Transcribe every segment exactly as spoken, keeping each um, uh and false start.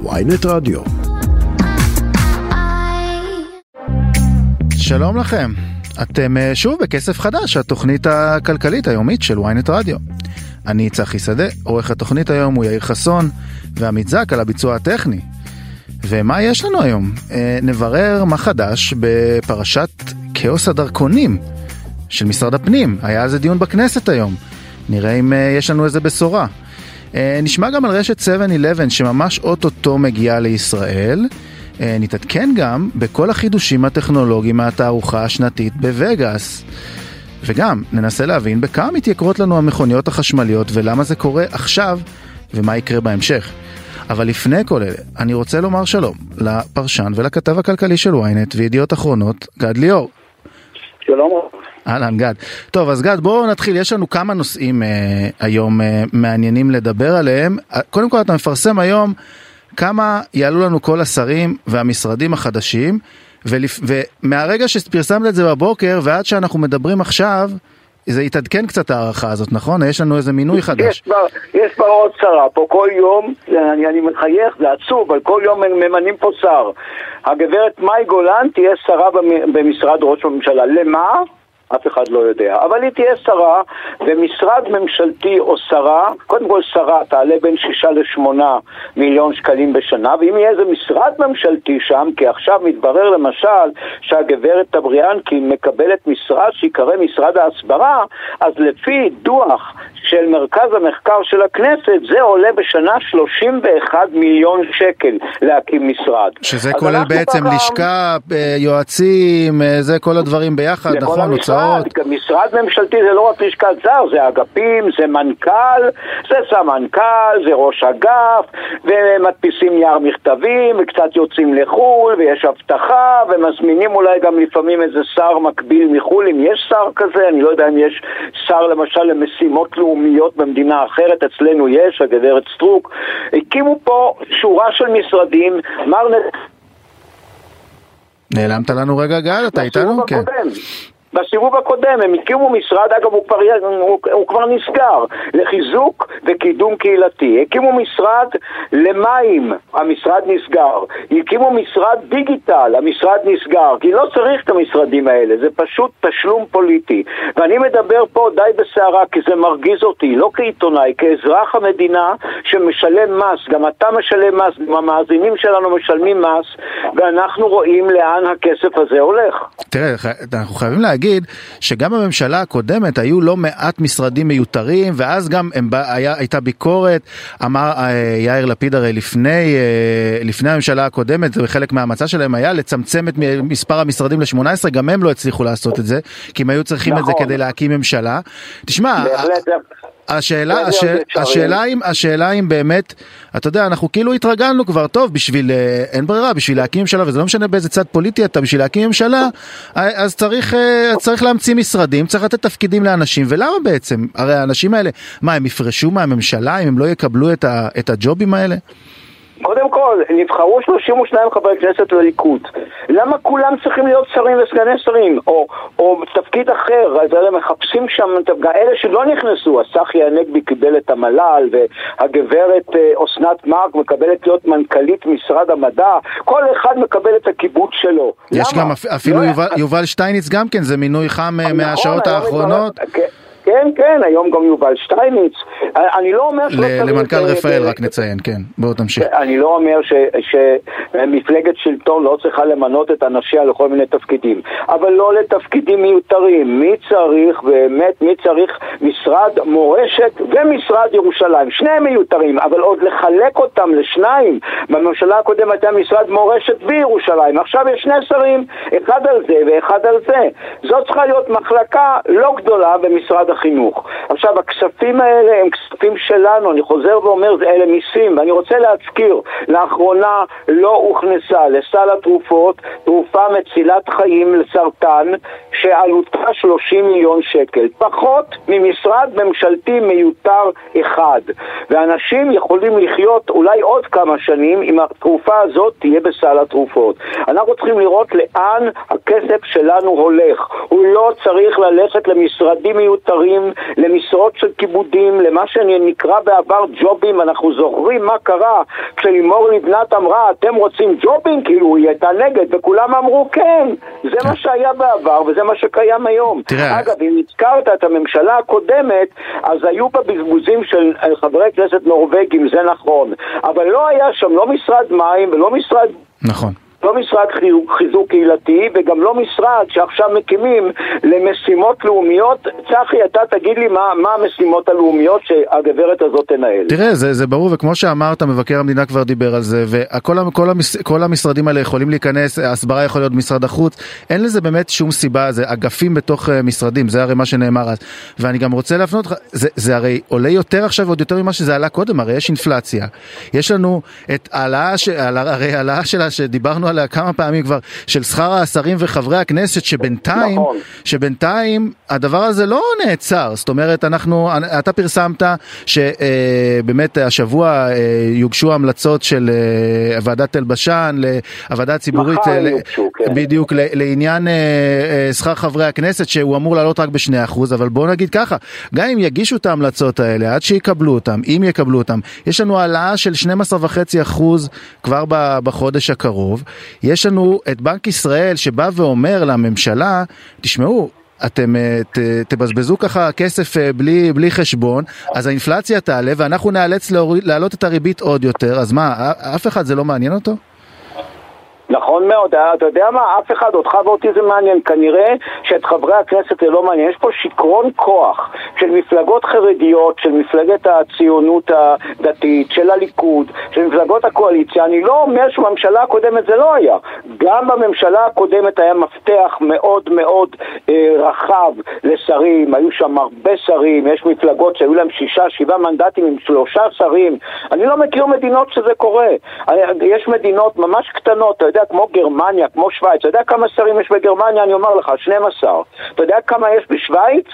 ynet רדיו. שלום לכם, אתם שוב בכסף חדש, התוכנית הכלכלית היומית של ynet רדיו. אני צחי שדה, עורך התוכנית היום הוא יאיר חסון, והמצק על הביצוע הטכני. ומה יש לנו היום? נברר מה חדש בפרשת כאוס הדרכונים של משרד הפנים. היה איזה דיון בכנסת היום. נראה אם יש לנו איזה בשורה. נשמע גם על רשת שבע אחת עשרה שממש אוטוטו מגיעה לישראל. נתעדכן גם בכל החידושים הטכנולוגיים מהתערוכה השנתית בווגאס. וגם ננסה להבין בכמה מתייקרות לנו המכוניות החשמליות ולמה זה קורה עכשיו ומה יקרה בהמשך. אבל לפני כל אלה, אני רוצה לומר שלום לפרשן ולכתב הכלכלי של ynet וידיעות אחרונות, גד ליאור. שלום. אהלן, גד. טוב, אז גד, בואו נתחיל. יש לנו כמה נושאים אה, היום אה, מעניינים לדבר עליהם. קודם כל, אתה מפרסם היום כמה יעלו לנו כל השרים והמשרדים החדשים, ולפ... ומהרגע שפרסמת את זה בבוקר ועד שאנחנו מדברים עכשיו, זה יתעדכן קצת הערכה הזאת, נכון? יש לנו איזה מינוי חדש. יש כבר עוד שרה, פה כל יום, אני, אני מחייך, זה עצוב, אבל כל יום ממנים פה שר. הגברת מאי גולן תהיה שרה במשרד ראש הממשלה. למה? אף אחד לא יודע. אבל היא תהיה שרה, ומשרד ממשלתי או שרה, קודם כל שרה תעלה בין שישה לשמונה מיליון שקלים בשנה, ואם יהיה איזה משרד ממשלתי שם, כי עכשיו מתברר למשל שהגברת טבריאנקי מקבלת משרד שיקרא משרד ההסברה, אז לפי דוח של מרכז המחקר של הכנסת, זה עולה בשנה שלושים ואחד מיליון שקל להקים משרד. שזה כולל בעצם פעם... לשכה, יועצים, זה כל הדברים ביחד, נכון? הוצא משרד ממשלתי זה לא רק לשכת זר, זה אגפים, זה מנכ"ל, זה סמנכ"ל, זה ראש אגף, ומדפיסים יר מכתבים, וקצת יוצאים לחול, ויש הבטחה, ומזמינים אולי גם לפעמים איזה שר מקביל מחול, אם יש שר כזה, אני לא יודע אם יש שר למשל למשימות לאומיות במדינה אחרת, אצלנו יש, הגברת סטרוק, הקימו פה שורה של משרדים, מר נ... נעלמת לנו רגע גל, אתה איתנו? כן. בסיבוב הקודם הם הקימו משרד, אגב הוא כבר, הוא, הוא כבר נסגר, לחיזוק וקידום קהילתי. הקימו משרד למים, המשרד נסגר. הקימו משרד דיגיטל, המשרד נסגר. כי לא צריך את המשרדים האלה, זה פשוט תשלום פוליטי. ואני מדבר פה די בשערה, כי זה מרגיז אותי, לא כעיתונאי, כאזרח המדינה שמשלם מס. גם אתה משלם מס, גם המאזינים שלנו משלמים מס, ואנחנו רואים לאן הכסף הזה הולך. תראה, אנחנו חייבים להגיד שגם הממשלה הקודמת היו לא מעט משרדים מיותרים, ואז גם היה, הייתה ביקורת. אמר יאיר לפיד הרי לפני, לפני הממשלה הקודמת, וחלק מהמצע שלהם היה לצמצם את מספר המשרדים ל-שמונה עשרה, גם הם לא הצליחו לעשות את זה, כי הם היו צריכים נכון. את זה כדי להקים ממשלה. תשמע, השאלה, השאלה, השאלה אם באמת, אתה יודע, אנחנו כאילו התרגלנו כבר טוב בשביל, אין ברירה, בשביל להקים ממשלה, וזה לא משנה באיזה צד פוליטי אתה, בשביל להקים ממשלה, אז צריך, צריך להמציא משרדים, צריך לתת תפקידים לאנשים, ולמה בעצם? הרי האנשים האלה, מה, הם יפרשו מהממשלה, אם הם לא יקבלו את ה, את הג'ובים האלה? קודם כל, נבחרו שלושים ושניים חברי כנסת לליכוד. למה כולם צריכים להיות שרים וסגני שרים? או, או תפקיד אחר, אז אלה מחפשים שם, אלה שלא נכנסו, צחי הנגבי קיבל את המל"ל, והגברת אסנת מארק מקבלת להיות מנכ"לית משרד המדע, כל אחד מקבל את הקיבוץ שלו. יש למה? גם אפילו לא יובל, יובל שטייניץ גם כן, זה מינוי חם מהשעות האחרונות. כן, כן, היום גם יובל שטייניץ. אני לא אומר... למנכ"ל רפאל רק נציין, כן. בואו תמשיך. אני לא אומר שמפלגת שלטון לא צריכה למנות את אנשיה לכל מיני תפקידים. אבל לא לתפקידים מיותרים. מי צריך, באמת, מי צריך משרד מורשת ומשרד ירושלים. שניהם מיותרים, אבל עוד לחלק אותם לשניים. בממשלה הקודם הייתה משרד מורשת וירושלים. עכשיו יש שני שרים, אחד על זה ואחד על זה. זאת צריכה להיות מחלקה לא גדולה במשרד חינוך. עכשיו, הכספים האלה הם כספים שלנו, אני חוזר ואומר זה אלה מיסים, ואני רוצה להזכיר לאחרונה לא הוכנסה לסל התרופות, תרופה מצילת חיים לסרטן שעלותה שלושים מיליון שקל, פחות ממשרד ממשלתי מיותר אחד, ואנשים יכולים לחיות אולי עוד כמה שנים אם התרופה הזאת תהיה בסל התרופות. אנחנו צריכים לראות לאן הכסף שלנו הולך. הוא לא צריך ללכת למשרדים מיותרים מורים, למשרות של כיבודים, למה שנקרא בעבר ג'ובים. אנחנו זוכרים מה קרה כשלימור לבנת אמרה אתם רוצים ג'ובים, כאילו היא הייתה נגד וכולם אמרו כן. זה מה שהיה בעבר וזה מה שקיים היום. אגב, אם הזכרת את הממשלה הקודמת, אז היו בה בזבוזים של חברי כנסת נורווגים, זה נכון, אבל לא היה שם לא משרד מים ולא משרד נכון לא משרד חיזוק קהילתי וגם לא משרד שעכשיו מקימים למשימות לאומיות. צחי, אתה תגיד לי מה, מה המשימות הלאומיות שהגברת הזאת תנהל. תראה, זה, זה ברור, וכמו שאמרת, מבקר המדינה כבר דיבר על זה, וכל, כל המש, כל המשרדים האלה יכולים להיכנס, הסברה יכול להיות משרד החוץ, אין לזה באמת שום סיבה, זה אגפים בתוך משרדים, זה הרי מה שנאמר אז. ואני גם רוצה להפנות, זה, זה הרי עולה יותר עכשיו ועוד יותר ממה שזה עלה קודם, הרי יש אינפלציה. יש לנו את העלה, הרי העלה שלה שדיברנו על כמה פעמים כבר, של שכר השרים וחברי הכנסת, שבינתיים נכון. שבינתיים הדבר הזה לא נעצר. זאת אומרת, אנחנו, אתה פרסמת שבאמת השבוע יוגשו המלצות של ועדת תל בשן, הוועדה ציבורית יוגשו, כן. בדיוק לעניין שכר חברי הכנסת, שהוא אמור לעלות רק בשני אחוז, אבל בואו נגיד ככה, גם אם יגישו את ההמלצות האלה, עד שיקבלו אותם, אם יקבלו אותם, יש לנו העלאה של שתים עשרה נקודה חמש אחוז כבר בחודש הקרוב. יש לנו את בנק ישראל שבא ואומר לממשלה, תשמעו, אתם ת, תבזבזו ככה כסף בלי, בלי חשבון, אז האינפלציה תעלה ואנחנו נאלץ להעלות את הריבית עוד יותר. אז מה, אף אחד זה לא מעניין אותו? נכון מאוד, אתה יודע מה, אף אחד, אותך ואותי זה מעניין, כנראה שאת חברי הכנסת זה לא מעניין. יש פה שיקרון כוח של מפלגות חרדיות, של מפלגת הציונות הדתית, של הליכוד, של מפלגות הקואליציה. אני לא אומר שבממשלה הקודמת זה לא היה, גם בממשלה הקודמת היה מפתח מאוד מאוד אה, רחב לשרים, היו שם הרבה שרים, יש מפלגות שהיו להם שישה, שבעה מנדטים עם שלושה שרים. אני לא מכיר מדינות שזה קורה, יש מדינות ממש קטנות, אתה יודע, כמו גרמניה, כמו שוויץ. אתה יודע כמה שרים יש בגרמניה? אני אומר לך, שנים עשר. אתה יודע כמה יש בשוויץ?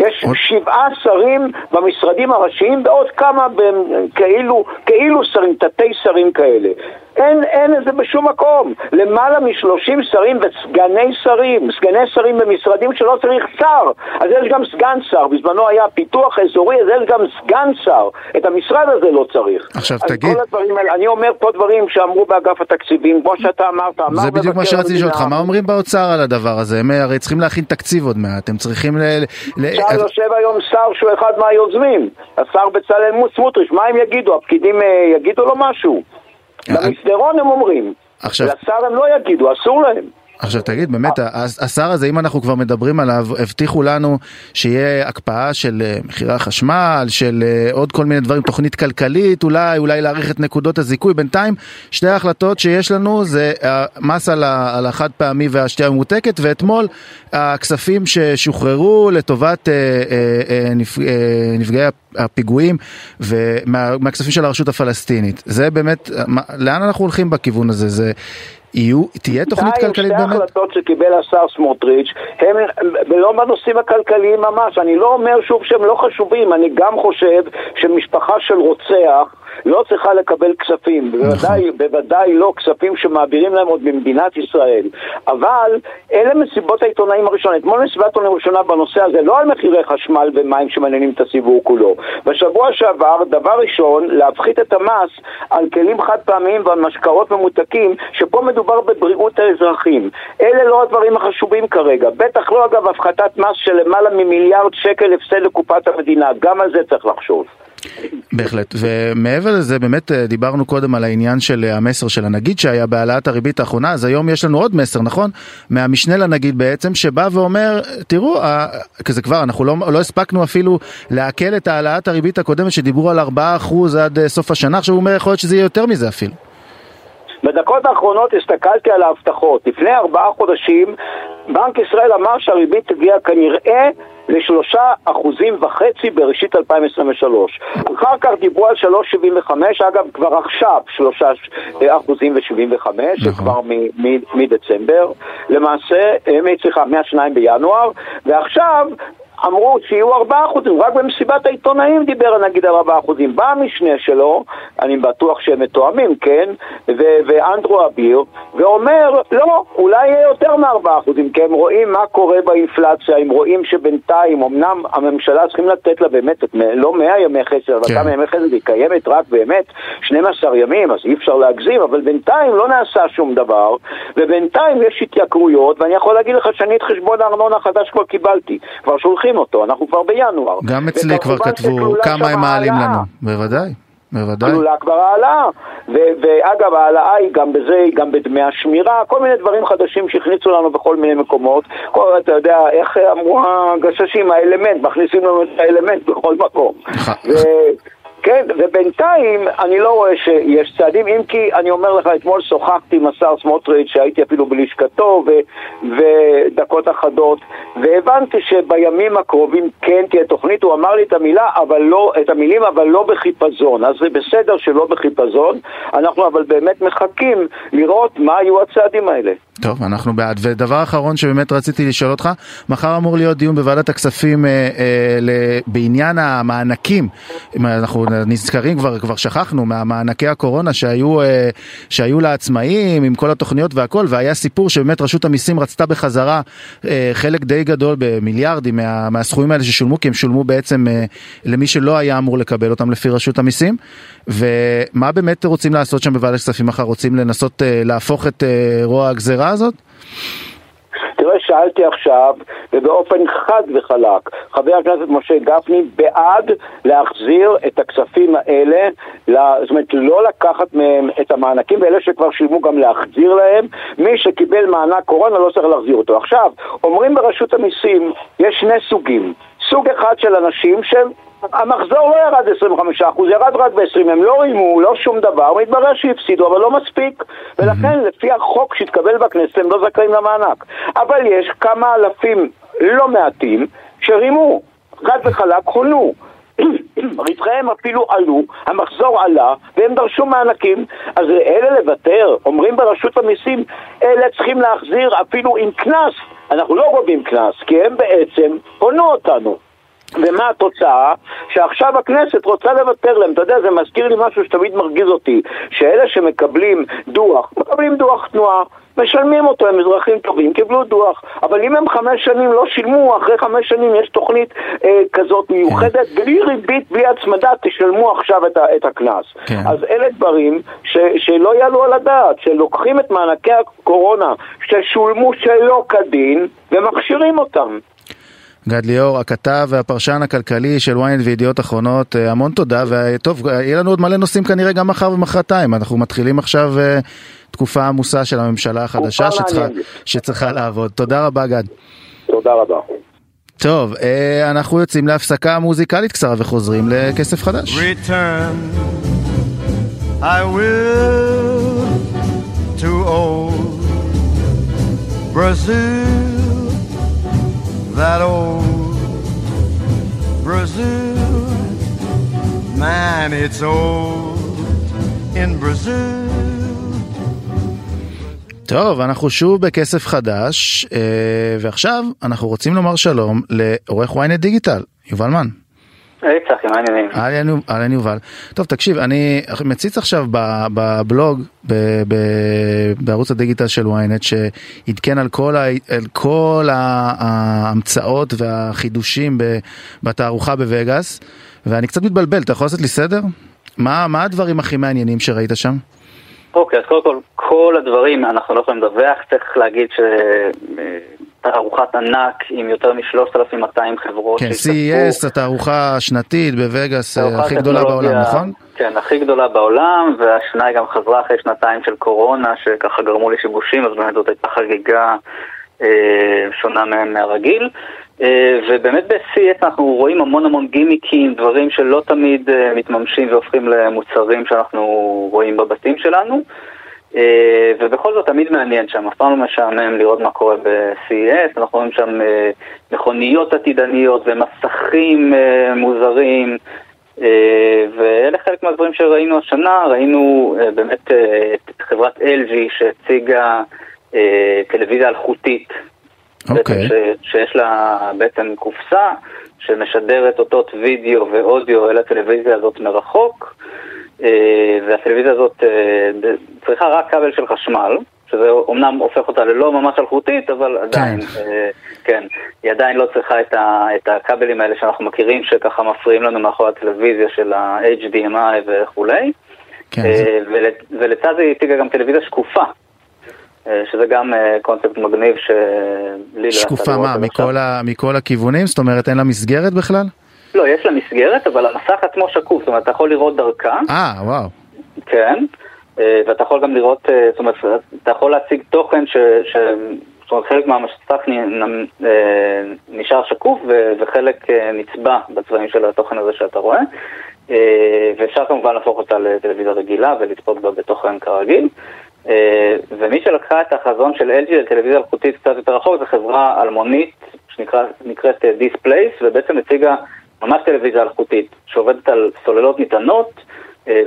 יש שבעה שרים במשרדים הראשיים, ועוד כמה כאילו, כאילו שרים, תתי שרים כאלה. אין, אין איזה בשום מקום. למעלה משלושים שרים וסגני שרים, סגני שרים במשרדים שלא צריך שר. אז יש גם סגן שר. בזמנו היה פיתוח אזורי, אז יש גם סגן שר. את המשרד הזה לא צריך. עכשיו, תגיד. הדברים, אני אומר פה דברים שאמרו באגף התקציבים, כמו שאתה אמרת. אמר זה בדיוק מה שרציתי לשאול אותך. מה אומרים באוצר על הדבר הזה? הם הרי צריכים להכין תקציב עוד מעט. אתם צריכים ל... ל... שר יושב היום שר שהוא אחד מהיוזמים. השר בצלאל סמוטריץ', מה הם יגידו? הפקידים יגידו לו משהו. למסדרון הם אומרים, עכשיו... לשר הם לא יגידו, אסור להם. עכשיו תגיד, באמת, השר הזה, אם אנחנו כבר מדברים עליו, הבטיחו לנו שיהיה הקפאה של מחירי חשמל, של עוד כל מיני דברים, תוכנית כלכלית, אולי, אולי להאריך את נקודות הזיכוי. בינתיים, שתי ההחלטות שיש לנו זה המס על החד פעמי והשתייה הממותקת, ואתמול הכספים ששוחררו לטובת נפגעי הפיגועים, ומהכספים של הרשות הפלסטינית. זה באמת, לאן אנחנו הולכים בכיוון הזה? זה... יהיו, תהיה תוכנית כלכלית באמת? שתי ההחלטות שקיבל השר סמוטריץ' הם לא בנושאים הכלכליים ממש. אני לא אומר שוב שהם לא חשובים, אני גם חושב שמשפחה של רוצח לא צריכה לקבל כספים, בוודאי, בוודאי לא כספים שמעבירים להם עוד במדינת ישראל. אבל אלה מסיבות העיתונאים הראשונות. אתמול מסיבת העיתונאים הראשונה בנושא הזה, לא על מחירי חשמל ומים שמעניינים את הציבור כולו. בשבוע שעבר, דבר ראשון, להפחית את המס על כלים חד פעמיים ועל משקאות ממותקים, שפה מדובר בבריאות האזרחים. אלה לא הדברים החשובים כרגע. בטח לא, אגב, הפחתת מס של למעלה ממיליארד שקל הפסד לקופת המדינה. גם על זה צריך לחשוב. בהחלט, ומעבר לזה באמת דיברנו קודם על העניין של המסר של הנגיד שהיה בהעלאת הריבית האחרונה, אז היום יש לנו עוד מסר, נכון? מהמשנה לנגיד בעצם, שבא ואומר תראו, כזה כבר, אנחנו לא, לא הספקנו אפילו להקל את העלאת הריבית הקודמת שדיברו על ארבעה אחוז עד סוף השנה, עכשיו הוא אומר יכול להיות שזה יהיה יותר מזה אפילו. בדקות האחרונות הסתכלתי על ההבטחות, לפני ארבעה חודשים בנק ישראל אמר שהריבית תגיע כנראה לשלושה אחוזים וחצי בראשית אלפיים עשרים ושלוש. אחר כך דיברו על שלוש נקודה שבעים וחמש, אגב כבר עכשיו שלושה אחוזים ושבעים וחמש, כבר מדצמבר, למעשה, סליחה, מהשניים בינואר, ועכשיו אמרו שיהיו ארבעה אחוזים, רק במסיבת העיתונאים דיבר נגיד על ארבעה אחוזים. בא המשנה שלו, אני בטוח שהם מתואמים, כן, ו- ואנדרו אביר, ואומר, לא, אולי יהיה יותר מארבעה אחוז, כי הם רואים מה קורה באינפלציה, הם רואים שבינתיים, אמנם הממשלה צריכים לתת לה באמת, לא מאה ימי חסד, אבל כמה ימי חסד היא קיימת רק באמת שנים עשר ימים, אז אי אפשר להגזים, אבל בינתיים לא נעשה שום דבר, ובינתיים יש התייקרויות, ואני יכול להגיד לך שאני את חשבון הארנונה החדש כבר קיבלתי, כבר שולחים אותו, אנחנו כבר בינואר. גם אצלי כבר כתבו כמה הם מעלים לנו, בוודאי. עלולה כבר העלה, ואגב העלה היא גם בזה, היא גם בדמי השמירה, כל מיני דברים חדשים שהכניסו לנו בכל מיני מקומות. אתה יודע איך אמרו הגששים, האלמנט, מכניסים לנו את האלמנט בכל מקום. כן, ובינתיים אני לא רואה שיש צעדים, אם כי אני אומר לך, אתמול שוחחתי עם השר סמוטריץ' שהייתי אפילו בלשכתו ודקות אחדות, והבנתי שבימים הקרובים כן תהיה תוכנית. הוא אמר לי את המילה, אבל לא, את המילים, אבל לא בחיפזון, אז זה בסדר שלא בחיפזון, אנחנו אבל באמת מחכים לראות מה היו הצעדים האלה. טוב, אנחנו בעד. ודבר אחרון שבאמת רציתי לשאול אותך, מחר אמור להיות דיון בוועדת הכספים אה, אה, בעניין המענקים, אנחנו נזכרים כבר, כבר שכחנו מהמענקי הקורונה שהיו, אה, שהיו לעצמאים עם כל התוכניות והכל, והיה סיפור שבאמת רשות המיסים רצתה בחזרה אה, חלק די גדול במיליארדים מה, מהסכויים האלה ששולמו, כי הם שולמו בעצם אה, למי שלא היה אמור לקבל אותם לפי רשות המיסים. ומה באמת רוצים לעשות שם בוועדת הכספים מחר? רוצים לנסות אה, להפוך את אה, רוע הגזרה הזאת? תראה, שאלתי עכשיו ובאופן חד וחלק, חבר הכנסת משה גפני בעד להחזיר את הכספים האלה, זאת אומרת לא לקחת מהם את המענקים, ואלה שכבר שילמו גם להחזיר להם. מי שקיבל מענק קורונה לא צריך להחזיר אותו. עכשיו, אומרים ברשות המיסים יש שני סוגים, סוג אחד של אנשים שהם המחזור לא ירד עשרים וחמישה אחוז, ירד רק ב-עשרים, הם לא רימו, לא שום דבר, מתברר שהפסידו, אבל לא מספיק, ולכן לפי החוק שהתקבל בכנסת הם לא זכאים למענק. אבל יש כמה אלפים לא מעטים שרימו, חד וחלק חונו, רווחיהם אפילו עלו, המחזור עלה, והם דרשו מענקים. אז אלה לוותר, אומרים ברשות המיסים, אלה צריכים להחזיר אפילו עם קנס. אנחנו לא גובים קנס, כי הם בעצם הונו אותנו. ומה התוצאה? שעכשיו הכנסת רוצה לוותר להם. אתה יודע, זה מזכיר לי משהו שתמיד מרגיז אותי, שאלה שמקבלים דוח, מקבלים דוח תנועה, משלמים אותו, הם אזרחים טובים, קיבלו דוח, אבל אם הם חמש שנים לא שילמו, אחרי חמש שנים יש תוכנית אה, כזאת מיוחדת, בלי ריבית, בלי הצמדה, תשלמו עכשיו את, את הקנס. כן. אז אלה דברים ש, שלא יעלו על הדעת, שלוקחים את מענקי הקורונה, ששולמו שלא כדין, ומכשירים אותם. גד ליאור, הכתב והפרשן הכלכלי של ynet וידיעות אחרונות, המון תודה, וטוב, יהיה לנו עוד מלא נושאים כנראה גם מחר ומחרתיים, אנחנו מתחילים עכשיו תקופה עמוסה של הממשלה החדשה שצריכה, שצריכה לעבוד. תודה רבה גד. תודה רבה. טוב, אנחנו יוצאים להפסקה מוזיקלית קצרה וחוזרים לכסף חדש. Return I will to old Brazil, that old Brazil, man it's old in Brazil. טוב, אנחנו שוב בכסף חדש, ועכשיו אנחנו רוצים לומר שלום לעורך ynet דיגיטל, יובל מן. היי צחי, מה העניינים? עליין יובל. טוב, תקשיב, אני מציץ עכשיו בבלוג, בערוץ הדיגיטל של ynet, שעדכן על כל ההמצאות והחידושים בתערוכה בווגאס, ואני קצת מתבלבל, אתה יכול לעשות לי סדר? מה הדברים הכי מעניינים שראית שם? אוקיי, אז קודם כל, כל הדברים אנחנו לא יכולים לדווח, צריך להגיד ש... תערוכת ענק עם יותר מ-שלושת אלפים מאתיים חברות. כן, סי אי אס, התערוכה השנתית בווגאס הכי גדולה בעולם, נכון? כן, הכי גדולה בעולם, והשנה היא גם חזרה אחרי שנתיים של קורונה, שככה גרמו לשיבושים, אז באמת זאת הייתה חגיגה אה, שונה מהם מהרגיל. אה, ובאמת ב-סי אי אס אנחנו רואים המון המון גימיקים, דברים שלא תמיד אה, מתממשים והופכים למוצרים שאנחנו רואים בבתים שלנו. ובכל זאת תמיד מעניין שם, אף פעם לא משעמם לראות מה קורה ב-סי אי אס, אנחנו רואים שם מכוניות עתידניות ומסכים מוזרים, ואלה חלק מהדברים שראינו השנה. ראינו באמת את חברת אל ג'י שהציגה טלוויזיה אלחוטית, okay. שיש לה בעצם קופסה שמשדרת אותות וידאו ואודיו אל הטלוויזיה הזאת מרחוק, והטלוויזיה הזאת צריכה רק כבל של חשמל, שזה אומנם הופך אותה ללא ממש אלחוטית, אבל עדיין, כן, היא עדיין לא צריכה את הכבלים האלה שאנחנו מכירים, שככה מפריעים לנו מאחורי הטלוויזיה של ה-H D M I וכו'. ולצד זה היא הציגה גם טלוויזיה שקופה, שזה גם קונספט מגניב שלי... שקופה מה? מכל הכיוונים? זאת אומרת, אין לה מסגרת בכלל? לא, יש לה מסגרת, אבל המסך עצמו שקוף, זאת אומרת, אתה יכול לראות דרכה. אה, וואו. כן. ואתה יכול גם לראות, זאת אומרת, אתה יכול להציג תוכן ש... ש... זאת אומרת, חלק מהמשטח נשאר שקוף, וחלק נצבע בצבעים של התוכן הזה שאתה רואה. ואפשר כמובן להפוך אותה לטלוויזיה רגילה ולצפות בה בתוכן כרגיל. ומי שלקחה את החזון של L G לטלוויזיה אלחוטית קצת יותר רחוק, זו חברה אלמונית שנקראת Displace, ובעצם הציגה ממש טלוויזיה אלחוטית, שעובדת על סוללות ניתנות,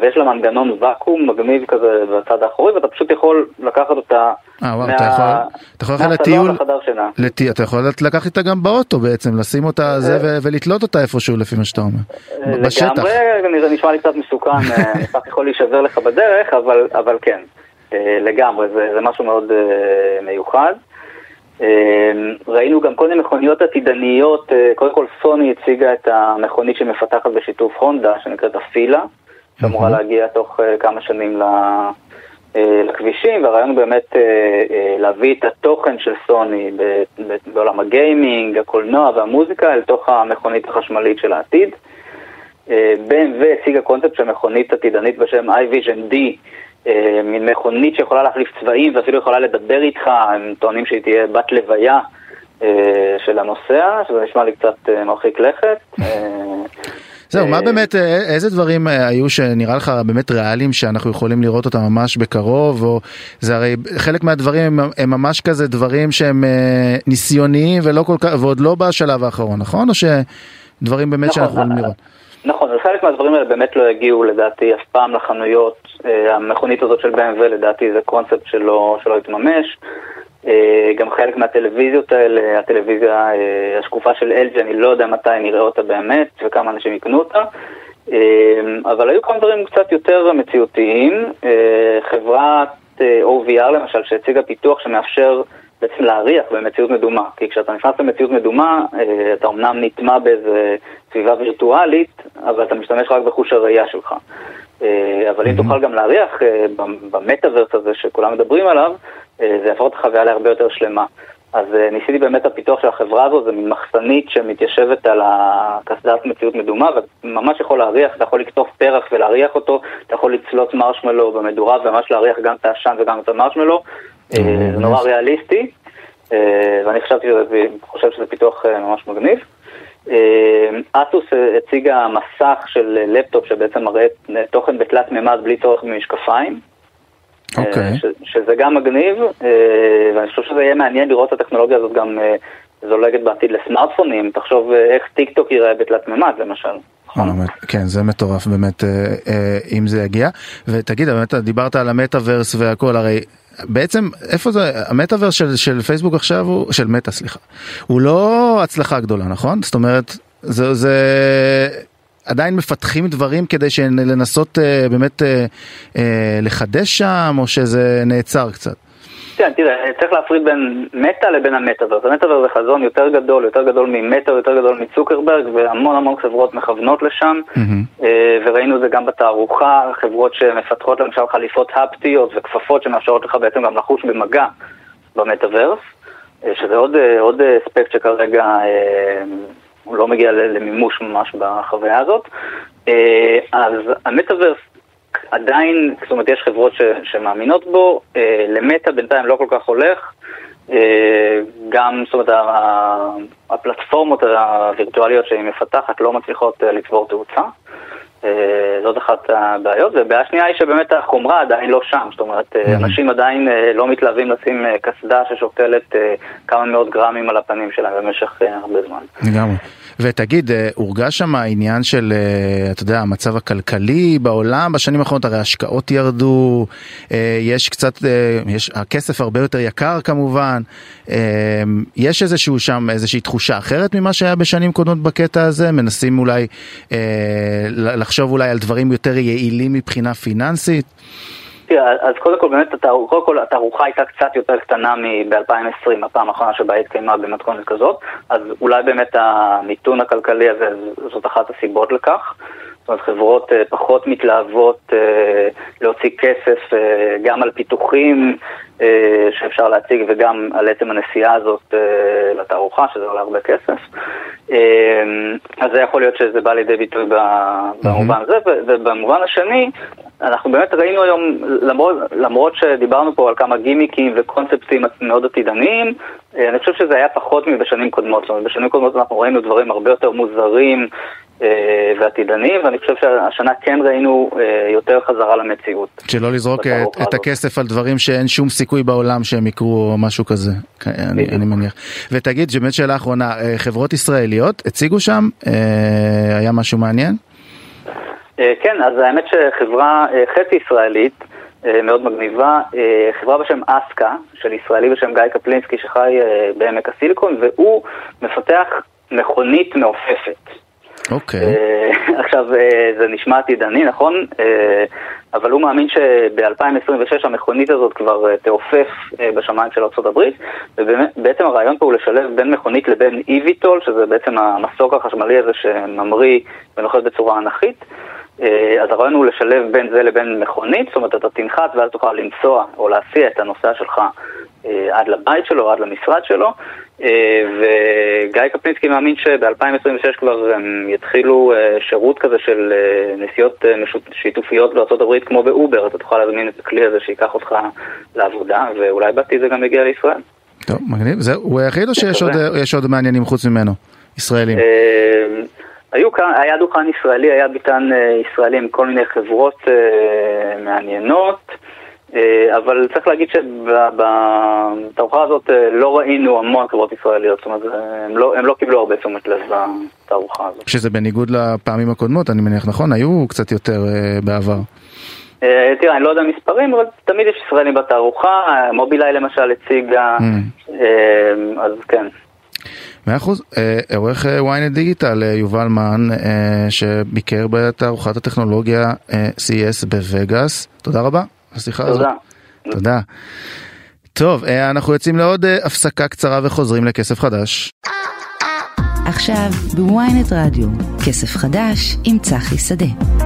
ויש לה מנגנון וקום מגניב כזה בצד האחורי, ואתה פשוט יכול לקחת אותה מהסלון לחדר שינה. אתה יכול לקחת איתה גם באוטו בעצם, לשים אותה זה ולתלות אותה איפשהו לפי מה שאתה אומר. בשטח. לגמרי, נשמע לי קצת מסוכן, אני פשוט יכול להישבר לך בדרך, אבל כן, לגמרי, זה משהו מאוד מיוחד. ראינו גם כל מיני מכוניות עתידניות, קודם כל סוני הציגה את המכונית שמפתחת בשיתוף הונדה, שנקראת הפילה, שאמורה להגיע תוך כמה שנים לכבישים, והרעיון באמת להביא את התוכן של סוני בעולם הגיימינג, הקולנוע והמוזיקה, אל תוך המכונית החשמלית של העתיד. ב M W הציג הקונספט של מכונית עתידנית בשם iVision D, מין מכונית שיכולה להחליף צבעים ואפילו יכולה לדבר איתך, הם טוענים שהיא תהיה בת לוויה של הנוסע, שזה נשמע לי קצת מרחיק לכת. זהו, מה באמת, איזה דברים היו שנראה לך באמת ריאליים שאנחנו יכולים לראות אותם ממש בקרוב, או זה הרי חלק מהדברים הם ממש כזה דברים שהם ניסיוניים ולא כל כך, ועוד לא בשלב האחרון, נכון? או שדברים באמת שאנחנו יכולים לראות? נכון, חלק מהדברים האלה באמת לא הגיעו לדעתי אף פעם לחנויות, המכונית הזאת של B M W לדעתי זה קונספט שלא התממש, גם חלק מהטלוויזיות האלה, הטלוויזיה השקופה של L G, אני לא יודע מתי נראה אותה באמת וכמה אנשים יקנו אותה, אבל היו כמה דברים קצת יותר מציאותיים, חברת O V R למשל שהציגה פיתוח שמאפשר בעצם להריח במציאות מדומה, כי כשאתה נכנס למציאות מדומה, אתה אומנם נטמע באיזה סביבה וירטואלית, אבל אתה משתמש רק בחוש הראייה שלך. אבל אם תוכל גם להריח במטאברס הזה שכולם מדברים עליו, זה יפרות החוויה להרבה יותר שלמה. אז ניסיתי באמת הפיתוח של החברה הזו, זה מחסנית שמתיישבת על כסדת מציאות מדומה, וממש יכול להריח, אתה יכול לקטוף פרח ולהריח אותו, אתה יכול לצלות מרשמלו במדורה, וממש להריח גם את האשן וגם את המרשמלו, זה נורא ריאליסטי, ואני חושב שזה פיתוח ממש מגניב. אטוס הציגה מסך של לפטופ שבעצם מראה תוכן בתלת ממד בלי צורך במשקפיים, שזה גם מגניב, ואני חושב שזה יהיה מעניין לראות את הטכנולוגיה הזאת גם זולגת בעתיד לסמארטפונים, תחשוב איך טיק טוק ייראה בתלת ממד למשל. כן, זה מטורף באמת אם זה יגיע, ותגיד, דיברת על המטאברס והכל, הרי בעצם, איפה זה, המטאברס של, של פייסבוק עכשיו הוא, של מטא, סליחה, הוא לא הצלחה גדולה, נכון? זאת אומרת, זה, זה, עדיין מפתחים דברים כדי שלנסות, באמת, לחדש שם, או שזה נעצר קצת. כן, תראה, צריך להפריד בין מטא לבין המטאברס. המטאברס זה חזון יותר גדול, יותר גדול ממטא, יותר גדול מצוקרברג, והמון המון חברות מכוונות לשם, וראינו את זה גם בתערוכה, חברות שמפתחות למשל חליפות הפטיות וכפפות שמאפשרות לך בעצם גם לחוש במגע במטאברס, שזה עוד, עוד אספקט שכרגע הוא לא מגיע למימוש ממש בחוויה הזאת. אז המטאברס עדיין, זאת אומרת, יש חברות ש, שמאמינות בו, אה, למטה בינתיים לא כל כך הולך, אה, גם, זאת אומרת, הפלטפורמות הווירטואליות שהיא מפתחת לא מצליחות אה, לצבור תאוצה, אה, זאת אחת הבעיות, ובעיה שנייה היא שבאמת החומרה עדיין לא שם, זאת אומרת, אה, אנשים עדיין אה, לא מתלהבים לשים אה, כסדה ששוקלת אה, כמה מאות גרמים על הפנים שלהם במשך אה, הרבה זמן. לגמרי. ותגיד, הורגש שם העניין של, אתה יודע, המצב הכלכלי בעולם, בשנים האחרונות הרי השקעות ירדו, יש קצת, יש, הכסף הרבה יותר יקר כמובן, יש איזשהו שם, איזושהי תחושה אחרת ממה שהיה בשנים קודמות בקטע הזה, מנסים אולי לחשוב אולי על דברים יותר יעילים מבחינה פיננסית? תראה, אז קודם כל באמת התערוכה הייתה קצת יותר קטנה מ-אלפיים ועשרים, הפעם האחרונה שבה התקיימה במתכונת כזאת, אז אולי באמת המיתון הכלכלי הזה זאת אחת הסיבות לכך. זאת אומרת, חברות פחות מתלהבות להוציא כסף גם על פיתוחים שאפשר להציג וגם על עצם הנסיעה הזאת לתערוכה, שזה עולה הרבה כסף. אז זה יכול להיות שזה בא לידי ביטוי במובן הזה, ובמובן השני, אנחנו באמת ראינו היום, למרות, למרות שדיברנו פה על כמה גימיקים וקונספטים מאוד עתידניים, אני חושב שזה היה פחות מבשנים קודמות. זאת אומרת, בשנים קודמות אנחנו ראינו דברים הרבה יותר מוזרים ועתידניים, ואני חושב שהשנה כן ראינו יותר חזרה למציאות. שלא לזרוק את, את הכסף על דברים שאין שום סיכוי בעולם שהם יקרו או משהו כזה, אני, אני מניח. ותגיד, באמת שאלה האחרונה, חברות ישראליות הציגו שם? היה משהו מעניין? כן, אז האמת שחברה חצי ישראלית, מאוד מגניבה, חברה בשם אסקה, של ישראלי בשם גיא קפלינסקי שחי בעמק הסיליקון, והוא מפתח מכונית מעופפת. אוקיי. עכשיו, זה נשמע עתידני, נכון? אבל הוא מאמין שב-אלפיים עשרים ושש המכונית הזאת כבר תעופף בשמיים של ארצות הברית, ובעצם הרעיון פה הוא לשלב בין מכונית לבין eVTOL, שזה בעצם המסוק החשמלי הזה שממריא ונוחת בצורה אנכית, אז הרעיון הוא לשלב בין זה לבין מכונית, זאת אומרת, אתה תנחת ואז תוכל לנסוע או להסיע את הנוסע שלך עד לבית שלו, עד למשרד שלו, וגיא קפלינסקי מאמין שב-אלפיים עשרים ושש כבר הם יתחילו שירות כזה של נסיעות שיתופיות בארצות הברית כמו באובר, אתה תוכל להזמין את הכלי הזה שיקח אותך לעבודה, ואולי בעתיד זה גם יגיע לישראל. טוב, מגניב. זה הוא היחיד או שיש עוד מעניינים חוץ ממנו, ישראלים? היו כאן, היה דוכן ישראלי, היה ביטן ישראלי עם כל מיני חברות מעניינות, אבל צריך להגיד שבתערוכה הזאת לא ראינו המון חברות ישראליות, זאת אומרת, הם לא, הם לא קיבלו הרבה תשומת לב בתערוכה הזאת. שזה בניגוד לפעמים הקודמות, אני מניח, נכון? היו קצת יותר בעבר. תראה, אני לא יודע מספרים, אבל תמיד יש ישראלים בתערוכה, מובילאיי למשל הציגה, אז כן. מאה אחוז, עורך ynet דיגיטל יובל מן שביקר בתערוכת הטכנולוגיה סי אי אס בווגאס, תודה רבה, השיחה הזאת. תודה. טוב, אנחנו יוצאים לעוד הפסקה קצרה וחוזרים לכסף חדש. עכשיו בוויינט רדיו, כסף חדש עם צחי שדה.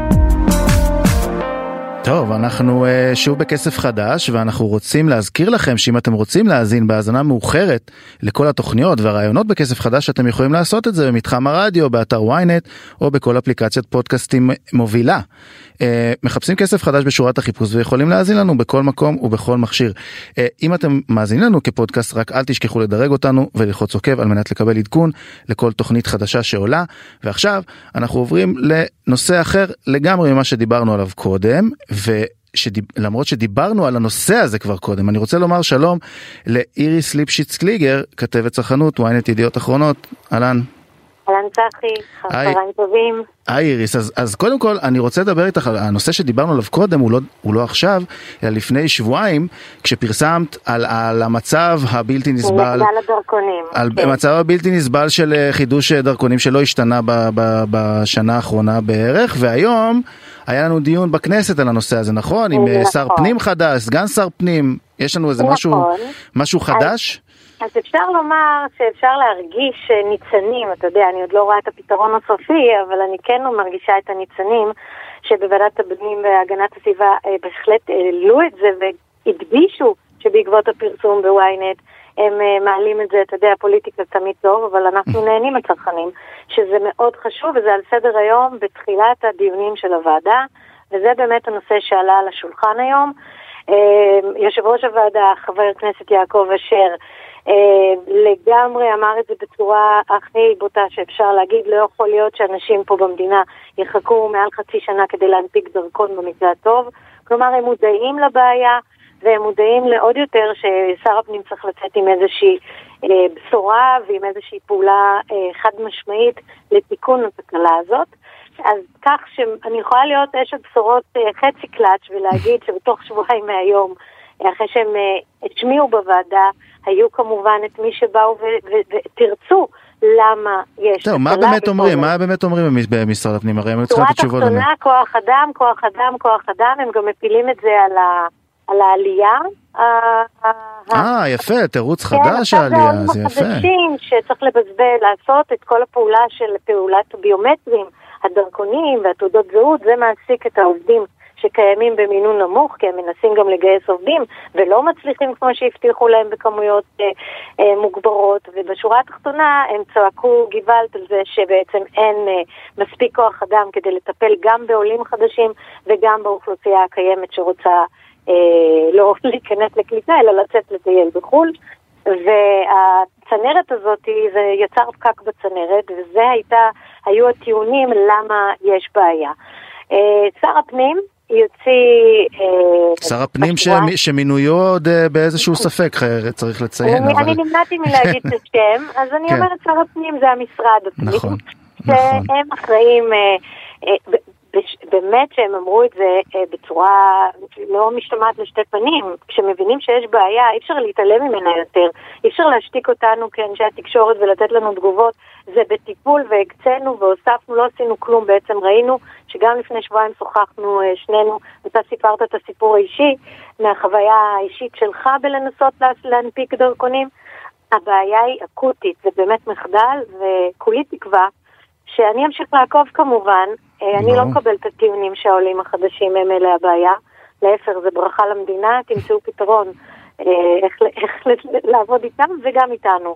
טוב, אנחנו שוב בכסף חדש, ואנחנו רוצים להזכיר לכם שאם אתם רוצים להאזין בהאזנה מאוחרת לכל התוכניות והרעיונות בכסף חדש, אתם יכולים לעשות את זה במתחם הרדיו, באתר ynet, או בכל אפליקציית פודקאסטים מובילה. מחפשים כסף חדש בשורת החיפוש ויכולים להאזין לנו בכל מקום ובכל מכשיר. אם אתם מאזינים לנו כפודקאסט, רק אל תשכחו לדרג אותנו וללחוץ עוקב על מנת לקבל עדכון לכל תוכנית חדשה שעולה. ועכשיו אנחנו עוברים לנושא אחר לגמרי ממה שדיברנו עליו קודם, ולמרות שדיברנו על הנושא הזה כבר קודם, אני רוצה לומר שלום לאיריס ליפשיץ קליגר, כתבת צרכנות, ynet ידיעות אחרונות. אהלן. אהלן צחי, חברים טובים. היי איריס, אז, אז קודם כל אני רוצה לדבר איתך, הנושא שדיברנו עליו קודם הוא לא, הוא לא עכשיו, אלא לפני שבועיים, כשפרסמת על, על המצב הבלתי נסבל, על כן. המצב הבלתי נסבל של חידוש דרכונים שלא השתנה ב, ב, בשנה האחרונה בערך, והיום היה לנו דיון בכנסת על הנושא הזה, נכון? עם נכון. שר פנים חדש, סגן שר פנים, יש לנו איזה נכון. משהו, משהו חדש? אז... אז אפשר לומר שאפשר להרגיש ניצנים, אתה יודע, אני עוד לא רואה את הפתרון הסופי, אבל אני כן מרגישה את הניצנים שבוועדת הפנים והגנת הסביבה בהחלט העלו את זה והדגישו שבעקבות הפרסום בוויינט הם מעלים את זה, אתה יודע, הפוליטיקה תמיד טוב, אבל אנחנו נהנים הצרכנים, שזה מאוד חשוב וזה על סדר היום בתחילת הדיונים של הוועדה, וזה באמת הנושא שעלה על השולחן היום. יושב ראש הוועדה, חבר הכנסת יעקב אשר, לגמרי אמר את זה בצורה הכי בוטה שאפשר להגיד, לא יכול להיות שאנשים פה במדינה יחכו מעל חצי שנה כדי להנפיק דרכון במקרה הטוב, כלומר הם מודעים לבעיה והם מודעים לעוד יותר ששר הפנים צריך לצאת עם איזושהי בשורה ועם איזושהי פעולה חד משמעית לתיקון התקלה הזאת, אז כך שאני יכולה להיות אשת בשורות חצי קלאץ' ולהגיד שבתוך שבועיים מהיום אחרי שהם השמיעו בוועדה, היו כמובן את מי שבאו ותרצו למה יש. טוב, מה באמת אומרים? מה באמת אומרים במשרד הפנים? הרי הם צריכים את התשובות. תורה תחתונה, כוח אדם, כוח אדם, כוח אדם, הם גם מפילים את זה על ה... על העלייה. אה, יפה, תירוץ חדש העלייה, זה יפה. חדשים שצריך לבזבז, לעשות את כל הפעולה של פעולת ביומטרים, הדרכונים והתעודות זהות, זה מעסיק את העובדים שקיימים במינון נמוך, כי הם מנסים גם לגייס עובדים, ולא מצליחים כמו שהבטיחו להם בכמויות אה, אה, מוגברות, ובשורה התחתונה הם צועקו גיבלת על זה שבעצם אין אה, מספיק כוח אדם כדי לטפל גם בעולים חדשים, וגם באוכלוסייה הקיימת שרוצה לא להיכנס לקליטה, אלא לצאת לטייל בחול, והצנרת הזאת זה יצר פקק בצנרת, וזה הייתה, היו הטיעונים למה יש בעיה. שר הפנים יוציא... שר הפנים שמינויו עוד באיזשהו ספק, צריך לציין. אני נמנעתי מלהגיד את השם, אז אני אומרת שר הפנים זה המשרד הפנים. נכון, נכון. שהם אחראים... באמת שהם אמרו את זה בצורה לא משתמעת לשתי פנים, כשמבינים שיש בעיה אי אפשר להתעלם ממנה יותר, אי אפשר להשתיק אותנו כאנשי התקשורת ולתת לנו תגובות, זה בטיפול והקצנו והוספנו, לא עשינו כלום, בעצם ראינו שגם לפני שבועיים שוחחנו שנינו, אתה סיפרת את הסיפור האישי מהחוויה האישית שלך בלנסות להנפיק דרכונים, הבעיה היא אקוטית, זה באמת מחדל, וכולי תקווה שאני אמשיך לעקוב כמובן, אני לא מקבל את הטיעונים שהעולים החדשים הם אלה הבעיה, להפך זה ברכה למדינה, תמצאו פתרון איך לעבוד איתם וגם איתנו.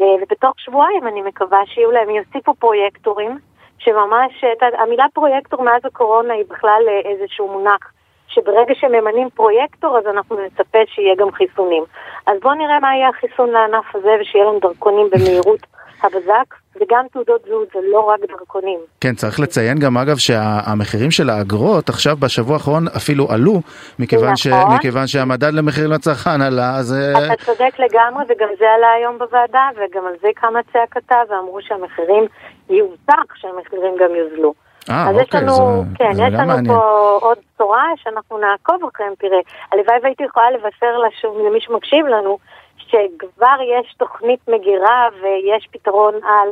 ובתוך שבועיים אני מקווה שיהיו להם, יוסיפו פרויקטורים, שממש, המילה פרויקטור מאז הקורונה היא בכלל איזשהו מונח, שברגע שממנים פרויקטור אז אנחנו נצפה שיהיה גם חיסונים. אז בואו נראה מה יהיה החיסון לענף הזה ושיהיה לנו דרכונים במהירות הבזק, וגם תעודות זהות, זה לא רק דרכונים. כן, צריך לציין גם אגב שהמחירים של האגרות עכשיו בשבוע האחרון אפילו עלו, מכיוון, ש... מכיוון שהמדד למחירים לצרכן עלה, אז... אתה צודק לגמרי, וגם זה עלה היום בוועדה, וגם על זה קמה צעקתה, ואמרו שהמחירים יוזח, שהמחירים גם יוזלו. אה, אז אוקיי, יש לנו, זה, כן, זה יש לנו מעניין. פה עוד צורה שאנחנו נעקוב אחריהם, תראה. הלוואי והייתי יכולה לבשר לשוב, למי שמקשיב לנו, שכבר יש תוכנית מגירה ויש פתרון על...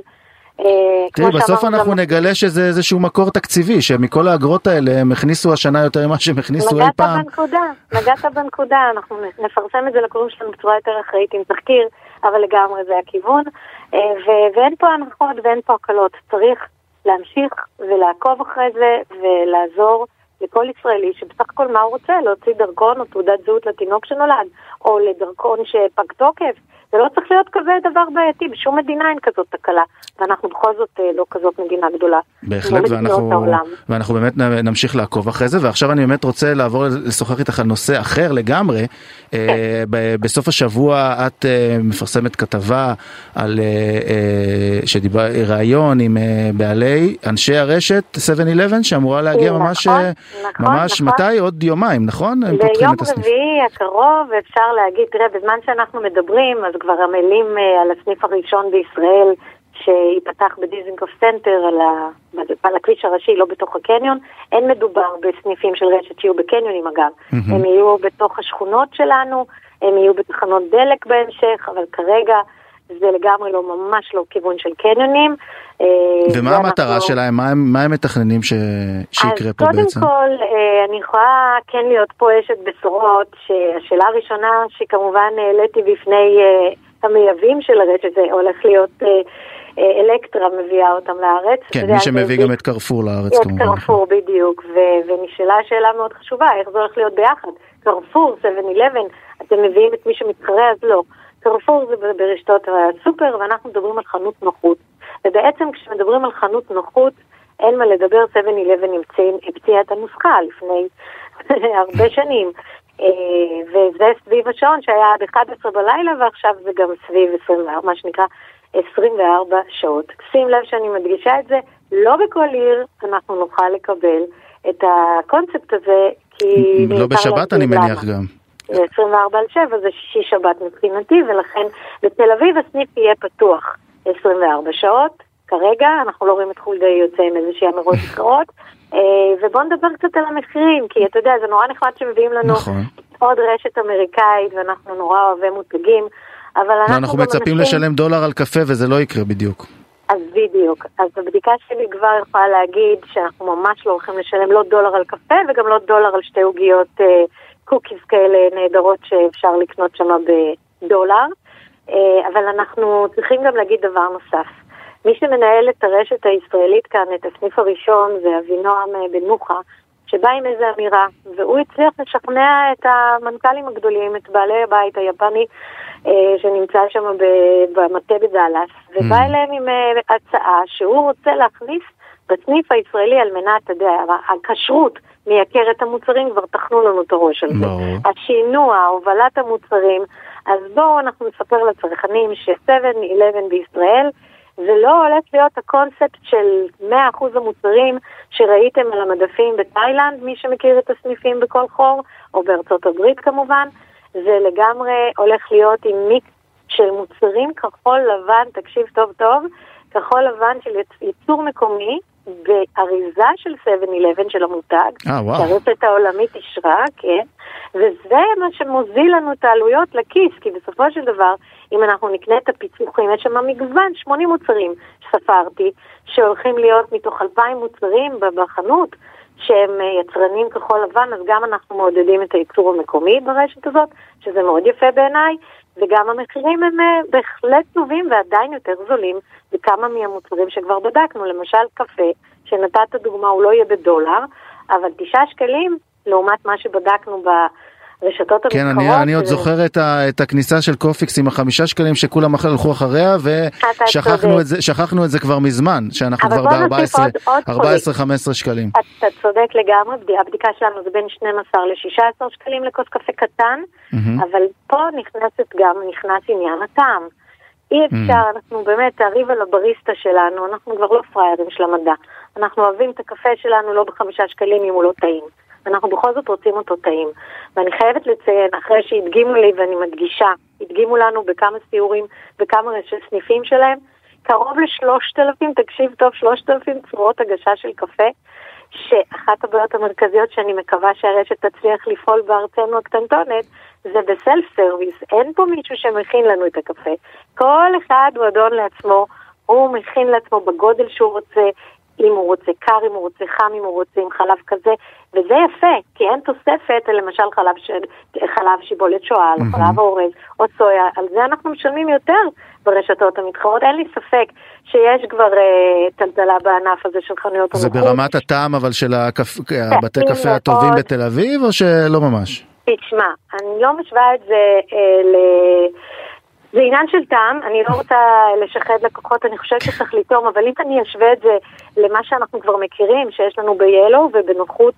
תראי, בסוף אנחנו נגלה שזה איזשהו מקור תקציבי, שמכל האגרות האלה הם הכניסו השנה יותר ממה שהם הכניסו אי פעם. נגעת בנקודה, נגעת בנקודה, אנחנו נפרסם את זה לקוראים שלנו בצורה יותר אחראית עם תחקיר, אבל לגמרי זה הכיוון, ואין פה הנחות ואין פה הקלות, צריך להמשיך ולעקוב אחרי זה ולעזור לכל ישראלי, שבסך הכל מה הוא רוצה, להוציא דרכון או תעודת זהות לתינוק שנולד, או לדרכון שפג תוקף, זה לא צריך להיות כזה דבר בעייתי, בשום מדינה אין כזאת תקלה, ואנחנו בכל זאת לא כזאת מדינה גדולה. בהחלט, ואנחנו, ואנחנו באמת נמשיך לעקוב אחרי זה, ועכשיו אני באמת רוצה לעבור לשוחח איתך על נושא אחר לגמרי, כן. בסוף השבוע את מפרסמת כתבה על שדיבר, רעיון עם בעלי אנשי הרשת שבע אחת עשרה שאמורה להגיע נכון, ממש, נכון, ממש נכון. מתי? עוד יומיים, נכון? ביום רביעי הקרוב אפשר להגיד, תראה, בזמן שאנחנו מדברים, אז כבר עמלים על הסניף הראשון בישראל שיפתח בדיזינגוף סנטר על, ה... על הכביש הראשי, לא בתוך הקניון. אין מדובר בסניפים של רשת שיהיו בקניונים אגב. Mm-hmm. הם יהיו בתוך השכונות שלנו, הם יהיו בתחנות דלק בהמשך, אבל כרגע זה לגמרי לא ממש לא כיוון של קניונים. ומה המטרה אנחנו... שלהם? מה הם, מה הם מתכננים ש... שיקרה פה בעצם? אז קודם כל, אני יכולה כן להיות פה אשת בשורות, שהשאלה הראשונה שכמובן העליתי בפני המייבים של הרשת, זה הולך להיות אלקטרה מביאה אותם לארץ. כן, מי שמביא גם את קרפור לארץ כמובן. את קרפור בדיוק, ו- ונשאלה שאלה מאוד חשובה, איך זה הולך להיות ביחד? קרפור, שבע אחת עשרה, אתם מביאים את מי שמתחרה, אז לא. קרפור זה ברשתות הסופר, ואנחנו מדברים על חנות נוחות. ובעצם כשמדברים על חנות נוחות, אין מה לדבר, שבע אחת עשרה המציאה את הנוסחה לפני הרבה שנים. וזה סביב השעון שהיה עד אחת עשרה בלילה, ועכשיו זה גם סביב עשרים וארבע, מה שנקרא עשרים וארבע שעות. שים לב שאני מדגישה את זה, לא בכל עיר אנחנו נוכל לקבל את הקונספט הזה, כי... לא בשבת אני מניח גם. עשרים וארבע על שבע זה שישי שבת מבחינתי, ולכן בתל אביב הסניף יהיה פתוח עשרים וארבע שעות, כרגע אנחנו לא רואים את חולדה יוצא עם איזושהי אמירות אחרות, ובואו נדבר קצת על המחירים, כי אתה יודע, זה נורא נחמד שמביאים לנו נכון. עוד רשת אמריקאית, ואנחנו נורא אוהבי מותגים, אבל אנחנו, אנחנו מצפים מנסים... לשלם דולר על קפה, וזה לא יקרה בדיוק. אז בדיוק. אז הבדיקה שלי כבר יכולה להגיד שאנחנו ממש לא הולכים לשלם לא דולר על קפה, וגם לא דולר על שתי הוגיות אה, קוקיס כאלה נהדרות שאפשר לקנות שם בדולר. אה, אבל אנחנו צריכים גם להגיד דבר נוסף. מי שמנהל את הרשת הישראלית כאן, את הסניף הראשון, זה אבי נועם בנוחה, שבא עם איזו אמירה, והוא הצליח לשכנע את המנכ"לים הגדולים, את בעלי הבית היפני, שנמצא שם במטה בדלס, ובא אליהם עם הצעה שהוא רוצה להכניס בסניף הישראלי על מנת הכשרות מייקרת המוצרים, כבר תחנו לנו את הראש על זה. השינוע, הובלת המוצרים, אז בואו אנחנו נספר לצרכנים ש-שבע אלבן בישראל, זה לא הולך להיות הקונספט של מאה אחוז המוצרים שראיתם על המדפים בתאילנד, מי שמכיר את הסניפים בכל חור, או בארצות הברית כמובן, זה לגמרי הולך להיות עם מיקס של מוצרים כחול לבן, תקשיב טוב טוב, כחול לבן של ייצור מקומי, באריזה של שבע אלבן של המותג, שהרשת העולמית ישרה, כן, וזה מה שמוזיל לנו את העלויות לכיס, כי בסופו של דבר, אם אנחנו נקנה את הפיצוחים, יש שם מגוון, שמונים מוצרים שספרתי, שהולכים להיות מתוך אלפיים מוצרים בחנות, שהם יצרנים כחול לבן, אז גם אנחנו מעודדים את הייצור המקומי ברשת הזאת, שזה מאוד יפה בעיניי, וגם המחירים הם בהחלט טובים ועדיין יותר זולים בכמה מהמוצרים שכבר בדקנו, למשל קפה, שנתת דוגמה הוא לא יהיה בדולר, אבל תשעה שקלים לעומת מה שבדקנו ברשתות המתחרות. כן, אני, אני עוד זוכר את, ה, את הכניסה של קופיקס עם החמישה שקלים שכולם הלכו אחריה, ושכחנו את זה, שכחנו את זה כבר מזמן, שאנחנו כבר ב-ארבע עשרה חמש עשרה שקלים. אתה צודק לגמרי, הבדיקה שלנו זה בין שנים עשר ל-שישה עשר שקלים לכוס קפה קטן, mm-hmm. אבל פה נכנסת גם, נכנס עניין הטעם. אי אפשר, mm. אנחנו באמת, הריב על הבריסטה שלנו, אנחנו כבר לא פריירים של המדע. אנחנו אוהבים את הקפה שלנו לא בחמישה שקלים אם הוא לא טעים. אנחנו בכל זאת רוצים אותו טעים. ואני חייבת לציין, אחרי שהדגימו לי, ואני מדגישה, הדגימו לנו בכמה סיורים, בכמה סניפים שלהם, קרוב לשלושת אלפים, תקשיב טוב, שלושת אלפים צורות הגשה של קפה, שאחת הבעיות המרכזיות שאני מקווה שהרשת תצליח לפעול בארצנו הקטנטונת, זה בסלף סרוויס, אין פה מישהו שמכין לנו את הקפה. כל אחד הוא אדון לעצמו, הוא מכין לעצמו בגודל שהוא רוצה, אם הוא רוצה קר, אם הוא רוצה חם, אם הוא רוצה עם חלב כזה, וזה יפה, כי אין תוספת, למשל חלב, ש... חלב שיבולת שועל, mm-hmm. חלב אורז או סויה, על זה אנחנו משלמים יותר ברשתות המתחרות, אין לי ספק שיש כבר אה, טלטלה בענף הזה של חנויות המתחרות. זה ברמת הטעם אבל של הקפ... הבתי קפה הטובים מאוד. בתל אביב או שלא ממש? תשמע, אני לא משווה את זה אה, ל... זה עניין של טעם, אני לא רוצה לשחד לקוחות, אני חושבת שצריך לטעום, אבל אם אני אשווה את זה למה שאנחנו כבר מכירים, שיש לנו ביאלו ובנוחות,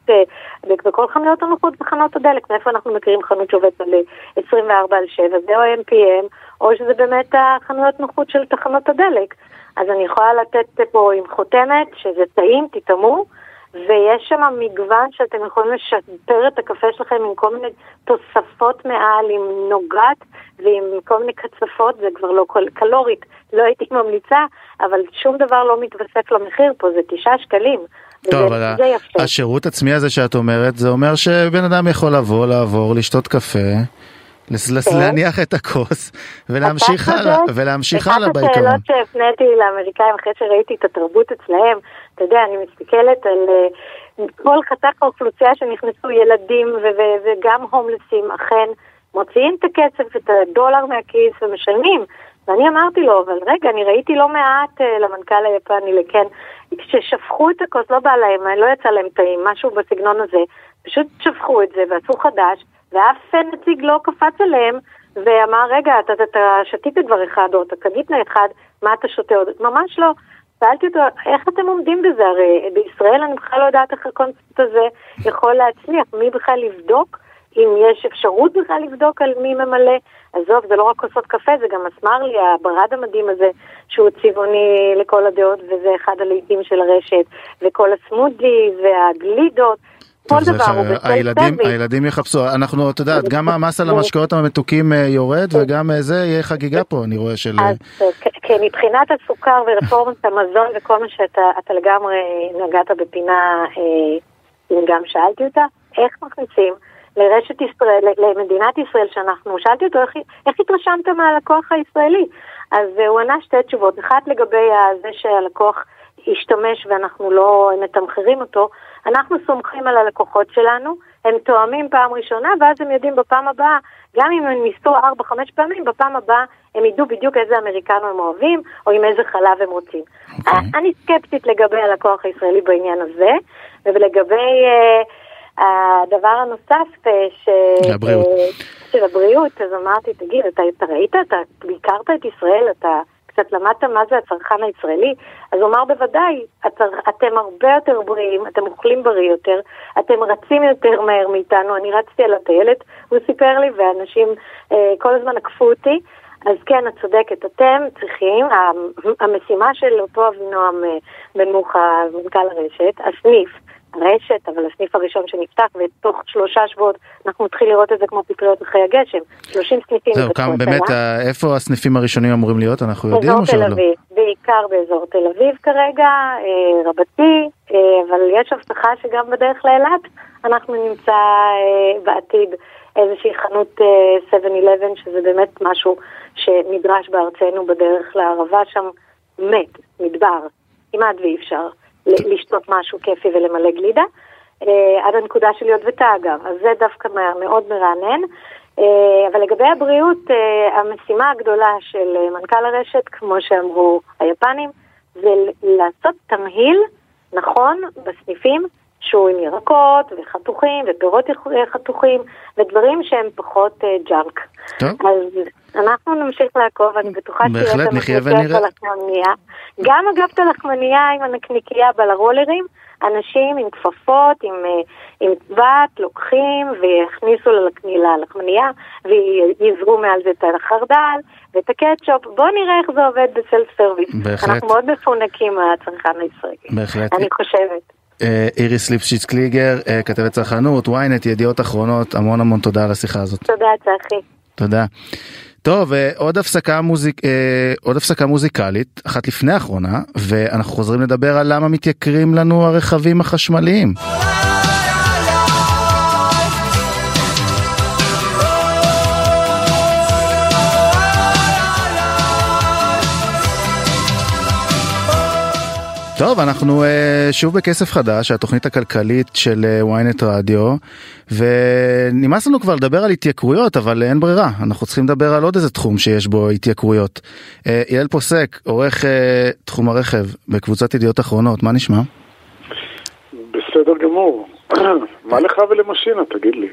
בכל חנויות הנוחות בחנות הדלק, מאיפה אנחנו מכירים חנות שעובדת על עשרים וארבע על שבע, זה או אם פי אם, או שזה באמת החנויות נוחות של תחנות הדלק. אז אני יכולה לתת פה עם חותמת, שזה טעים, תטעמו, ויש שם מגוון שאתם יכולים לשפר את הקפה שלכם עם כל מיני תוספות מעל, עם נוגת ועם כל מיני קצפות, זה כבר לא קלורית, לא הייתי ממליצה, אבל שום דבר לא מתווסף למחיר פה, זה תשעה שקלים. טוב, אבל השירות עצמי הזה שאת אומרת, זה אומר שבן אדם יכול לבוא, לעבור, לשתות קפה, להניח את הכוס ולהמשיך הלאה, ולהמשיך הלאה בעיקרון. אחת השאלות שהפניתי לאמריקאים אחרי שראיתי את התרבות אצלהם, אתה יודע, אני מסתכלת על כל חתך האוכלוסייה שנכנסו ילדים וגם הומלסים, אכן מוציאים את הכסף, את הדולר מהכיס ומשלמים. ואני אמרתי לו, אבל רגע, אני ראיתי לא מעט למנכ"ל היפני לכן, ששפכו את הכוס, לא בא להם, לא יצא להם טעים, משהו בסגנון הזה, פשוט שפכו את זה ועשו חדש, ואף נציג לא קפץ עליהם, ואמר, רגע, אתה, אתה, אתה שתית כבר אחד, או אתה קנית אחד, מה אתה שותה עוד? ממש לא. שאלתי אותו, איך אתם עומדים בזה? הרי בישראל אני בכלל לא יודעת איך הקונספט הזה יכול להצליח. מי בכלל לבדוק? אם יש אפשרות בכלל לבדוק על מי ממלא? עזוב, זה לא רק כוסות קפה, זה גם מסמר לי, הברד המדהים הזה, שהוא צבעוני לכל הדעות, וזה אחד הלעיתים של הרשת, וכל הסמודי, והגלידות, הילדים יחפשו, אנחנו, את יודעת, גם המס על המשקאות המתוקים יורד, וגם זה יהיה חגיגה פה, אני רואה של... מבחינת הסוכר ורפורמת המזון וכל מה שאתה לגמרי נגעת בפינה, אם גם שאלתי אותה, איך מכניסים לרשת ישראל, למדינת ישראל שאנחנו, שאלתי אותו, איך, איך התרשמת מהלקוח הישראלי? אז הוא ענה שתי תשובות, אחת לגבי זה שהלקוח השתמש ואנחנו לא מתמחרים אותו, אנחנו סומכים על הלקוחות שלנו, הם תואמים פעם ראשונה, ואז הם יודעים בפעם הבאה, גם אם הם מסתו ארבע חמש פעמים, בפעם הבאה הם ידעו בדיוק איזה אמריקנו הם אוהבים, או עם איזה חלב הם רוצים. Okay. אני סקפטית לגבי הלקוח הישראלי בעניין הזה, ולגבי uh, הדבר הנוסף ש... הבריאות. Uh, של הבריאות, אז אמרתי, תגיד, אתה, אתה ראית, אתה ביקרת את ישראל, אתה... קצת למדת מה זה הצרכן הישראלי, אז אומר בוודאי, אתם הרבה יותר בריאים, אתם אוכלים בריא יותר, אתם רצים יותר מהר מאיתנו, אני רצתי על הטיילת, הוא סיפר לי, ואנשים אה, כל הזמן עקפו אותי, אז כן, את צודקת, אתם צריכים, המשימה של אותו אבי נועם בנוחה, מנכ"ל הרשת, הסניף, הרשת, אבל הסניף הראשון שנפתח, ותוך שלושה שבועות אנחנו מתחיל לראות את זה כמו פטריות אחרי הגשם. שלושים סניפים. זהו, כמה באמת, איפה הסניפים הראשונים אמורים להיות? אנחנו יודעים או שעוד לא? בעיקר באזור תל אביב כרגע, רבתי, אבל יש הבטחה שגם בדרך לאילת אנחנו נמצא בעתיד איזושהי חנות שבע אחת עשרה, שזה באמת משהו שנדרש בארצנו בדרך לערבה, שם מת, מדבר, כמעט ואי אפשר. לשתות משהו כיפי ולמלא גלידה, עד הנקודה של להיות ותה אגב, אז זה דווקא מאוד מרענן, אבל לגבי הבריאות, המשימה הגדולה של מנכ"ל הרשת, כמו שאמרו היפנים, זה לעשות תמהיל נכון בסניפים, שהוא עם ירקות וחתוכים ופירות חתוכים, ודברים שהם פחות ג'אנק. אז אנחנו נמשיך לעקוב, אני בטוחה שתראה את המקניקיה בלחמניה. גם אגב את הלחמניה עם הנקניקיה בלרולרים, אנשים עם כפפות, עם, עם צוות, לוקחים ויכניסו ללחמניה, ויזרו מעל זה את החרדל ואת הקטשופ. בואו נראה איך זה עובד בסלף סרוויס. בהחלט. אנחנו מאוד מפונקים מהצרכן הישראלי. בהחלט. אני חושבת. איריס ליפשיץ קליגר, כתבת צרכנות, ynet, ידיעות אחרונות, המון המון תודה על השיחה הזאת. תודה, צחי. תודה. טוב, עוד הפסקה, מוזיק... עוד הפסקה מוזיקלית, אחת לפני האחרונה, ואנחנו חוזרים לדבר על למה מתייקרים לנו הרכבים החשמליים. טוב, אנחנו שוב בכסף חדש, התוכנית הכלכלית של ynet רדיו, ונמאס לנו כבר לדבר על התייקרויות, אבל אין ברירה, אנחנו צריכים לדבר על עוד איזה תחום שיש בו התייקרויות. יעל פוסק, עורך תחום הרכב בקבוצת ידיעות אחרונות, מה נשמע? בסדר גמור. מה לך ולמשינה, תגיד לי.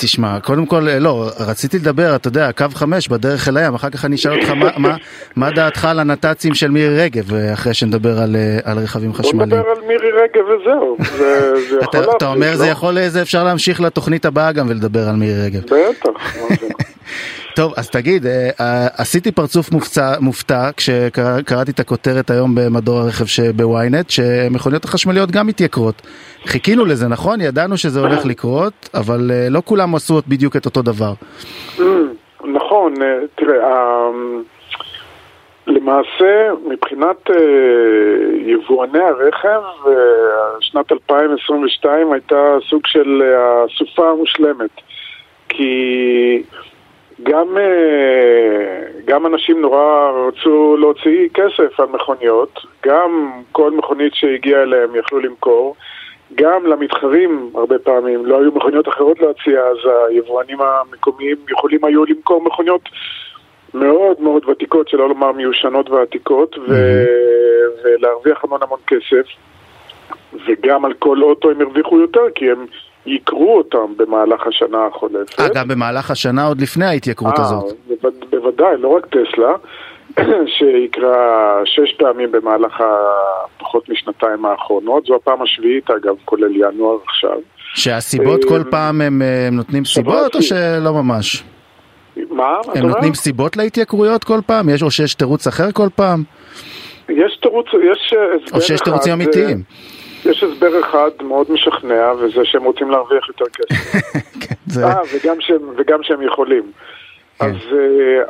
תשמע, קודם כל, לא, רציתי לדבר, אתה יודע, קו חמש בדרך אל הים, אחר כך אני אשאל אותך מה דעתך על הנת"צים של מירי רגב, אחרי שנדבר על רכבים חשמליים. בוא נדבר על מירי רגב וזהו. אתה אומר, זה יכול, זה אפשר להמשיך לתוכנית הבאה גם ולדבר על מירי רגב. בטח, מה זה. טוב, אז תגיד, עשיתי פרצוף מופתע כשקראתי את הכותרת היום במדור הרכב שבוויינט, שמכוניות החשמליות גם מתייקרות. חיכינו לזה, נכון? ידענו שזה הולך לקרות, אבל לא כולם עשו בדיוק את אותו דבר. נכון, תראה, למעשה, מבחינת יבואני הרכב, שנת אלפיים עשרים ושתיים הייתה סוג של הסופה המושלמת, כי... גם גם אנשים נורא רצו להוציא כסף על מכוניות, גם כל מכונית שהגיעה אליהם יכלו למכור, גם למתחרים הרבה פעמים לא היו מכוניות אחרות להציע, אז היבואנים המקומיים יכולים היו למכור מכוניות מאוד מאוד ותיקות, שלא לומר מיושנות ועתיקות, ו... ולהרוויח המון המון כסף, וגם על כל אוטו הם הרוויחו יותר, כי הם יקרו אותם במהלך השנה החולפת. אה, גם במהלך השנה עוד לפני ההתייקרות הזאת. בוודאי, לא רק טסלה, שיקרה שש פעמים במהלך הפחות משנתיים האחרונות, זו הפעם השביעית אגב, כולל ינואר עכשיו. שהסיבות כל פעם הם נותנים סיבות או שלא ממש? מה? הם נותנים סיבות להתייקרויות כל פעם? או שיש תירוץ אחר כל פעם? יש תירוץ, יש... או שיש תירוצים אמיתיים. יש הסבר אחד מאוד משכנע, וזה שהם רוצים להרוויח יותר כסף. אה, וגם שהם, וגם שהם יכולים. אז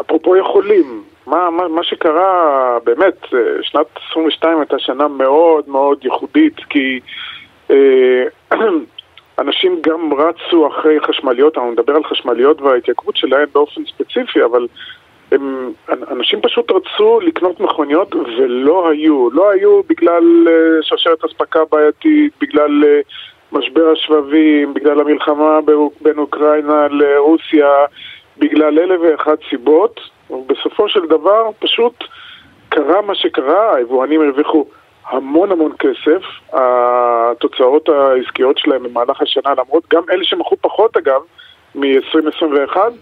אפרופו יכולים, מה, מה, מה שקרה, באמת, שנת עשרים ושתיים הייתה שנה מאוד מאוד ייחודית, כי אנשים גם רצו אחרי חשמליות, אנחנו נדבר על חשמליות וההתייקרות שלהם באופן ספציפי, אבל הם, אנשים פשוט רצו לקנות מכוניות ולא היו. לא היו בגלל שרשרת אספקה בעייתית, בגלל משבר השבבים, בגלל המלחמה בין אוקראינה לרוסיה, בגלל אלף ואחת סיבות. ובסופו של דבר פשוט קרה מה שקרה, היבואנים הרוויחו המון המון כסף, התוצאות העסקיות שלהם במהלך השנה, למרות גם אלה שמחו פחות אגב, מ-עשרים עשרים ואחת,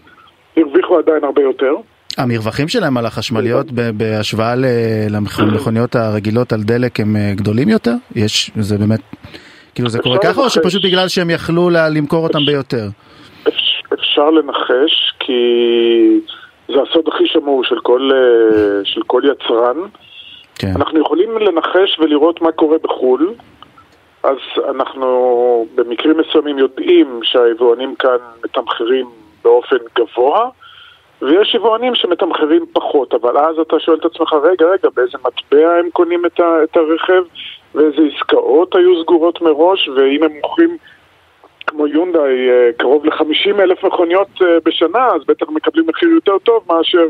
הרוויחו עדיין הרבה יותר. המרווחים שלהם על החשמליות בהשוואה למכוניות הרגילות על דלק הם גדולים יותר? יש, זה באמת, כאילו זה קורה ככה או שפשוט בגלל שהם יכלו למכור אותם ביותר? אפשר לנחש, כי זה הסוד הכי שמור של כל, של כל יצרן. כן. אנחנו יכולים לנחש ולראות מה קורה בחול, אז אנחנו במקרים מסוימים יודעים שהיבואנים כאן מתמחרים באופן גבוה, ויש יבואנים שמתמחרים פחות, אבל אז אתה שואל את עצמך, רגע, רגע, באיזה מטבע הם קונים את, ה- את הרכב, ואיזה עסקאות היו סגורות מראש, ואם הם מוכרים כמו יונדאי קרוב ל-חמישים אלף מכוניות בשנה, אז בטח מקבלים מחיר יותר טוב מאשר,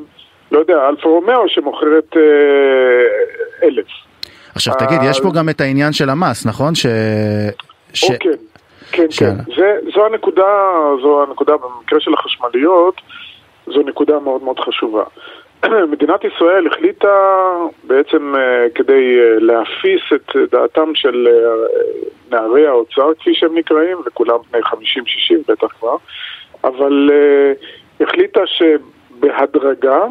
לא יודע, אלפה רומאו שמוכרת אה, אלף. עכשיו אז... תגיד, יש פה גם את העניין של המס, נכון? ש... ש... או, כן, כן, ש... כן. זה, זו הנקודה, זו הנקודה, במקרה של החשמליות, זו נקודה מאוד מאוד חשובה. מדינת ישראל החליטה בעצם כדי להפיס את דעתם של נערי האוצר, כפי שהם נקראים, וכולם בני חמישים שישים בטח כבר, אבל החליטה שבהדרגה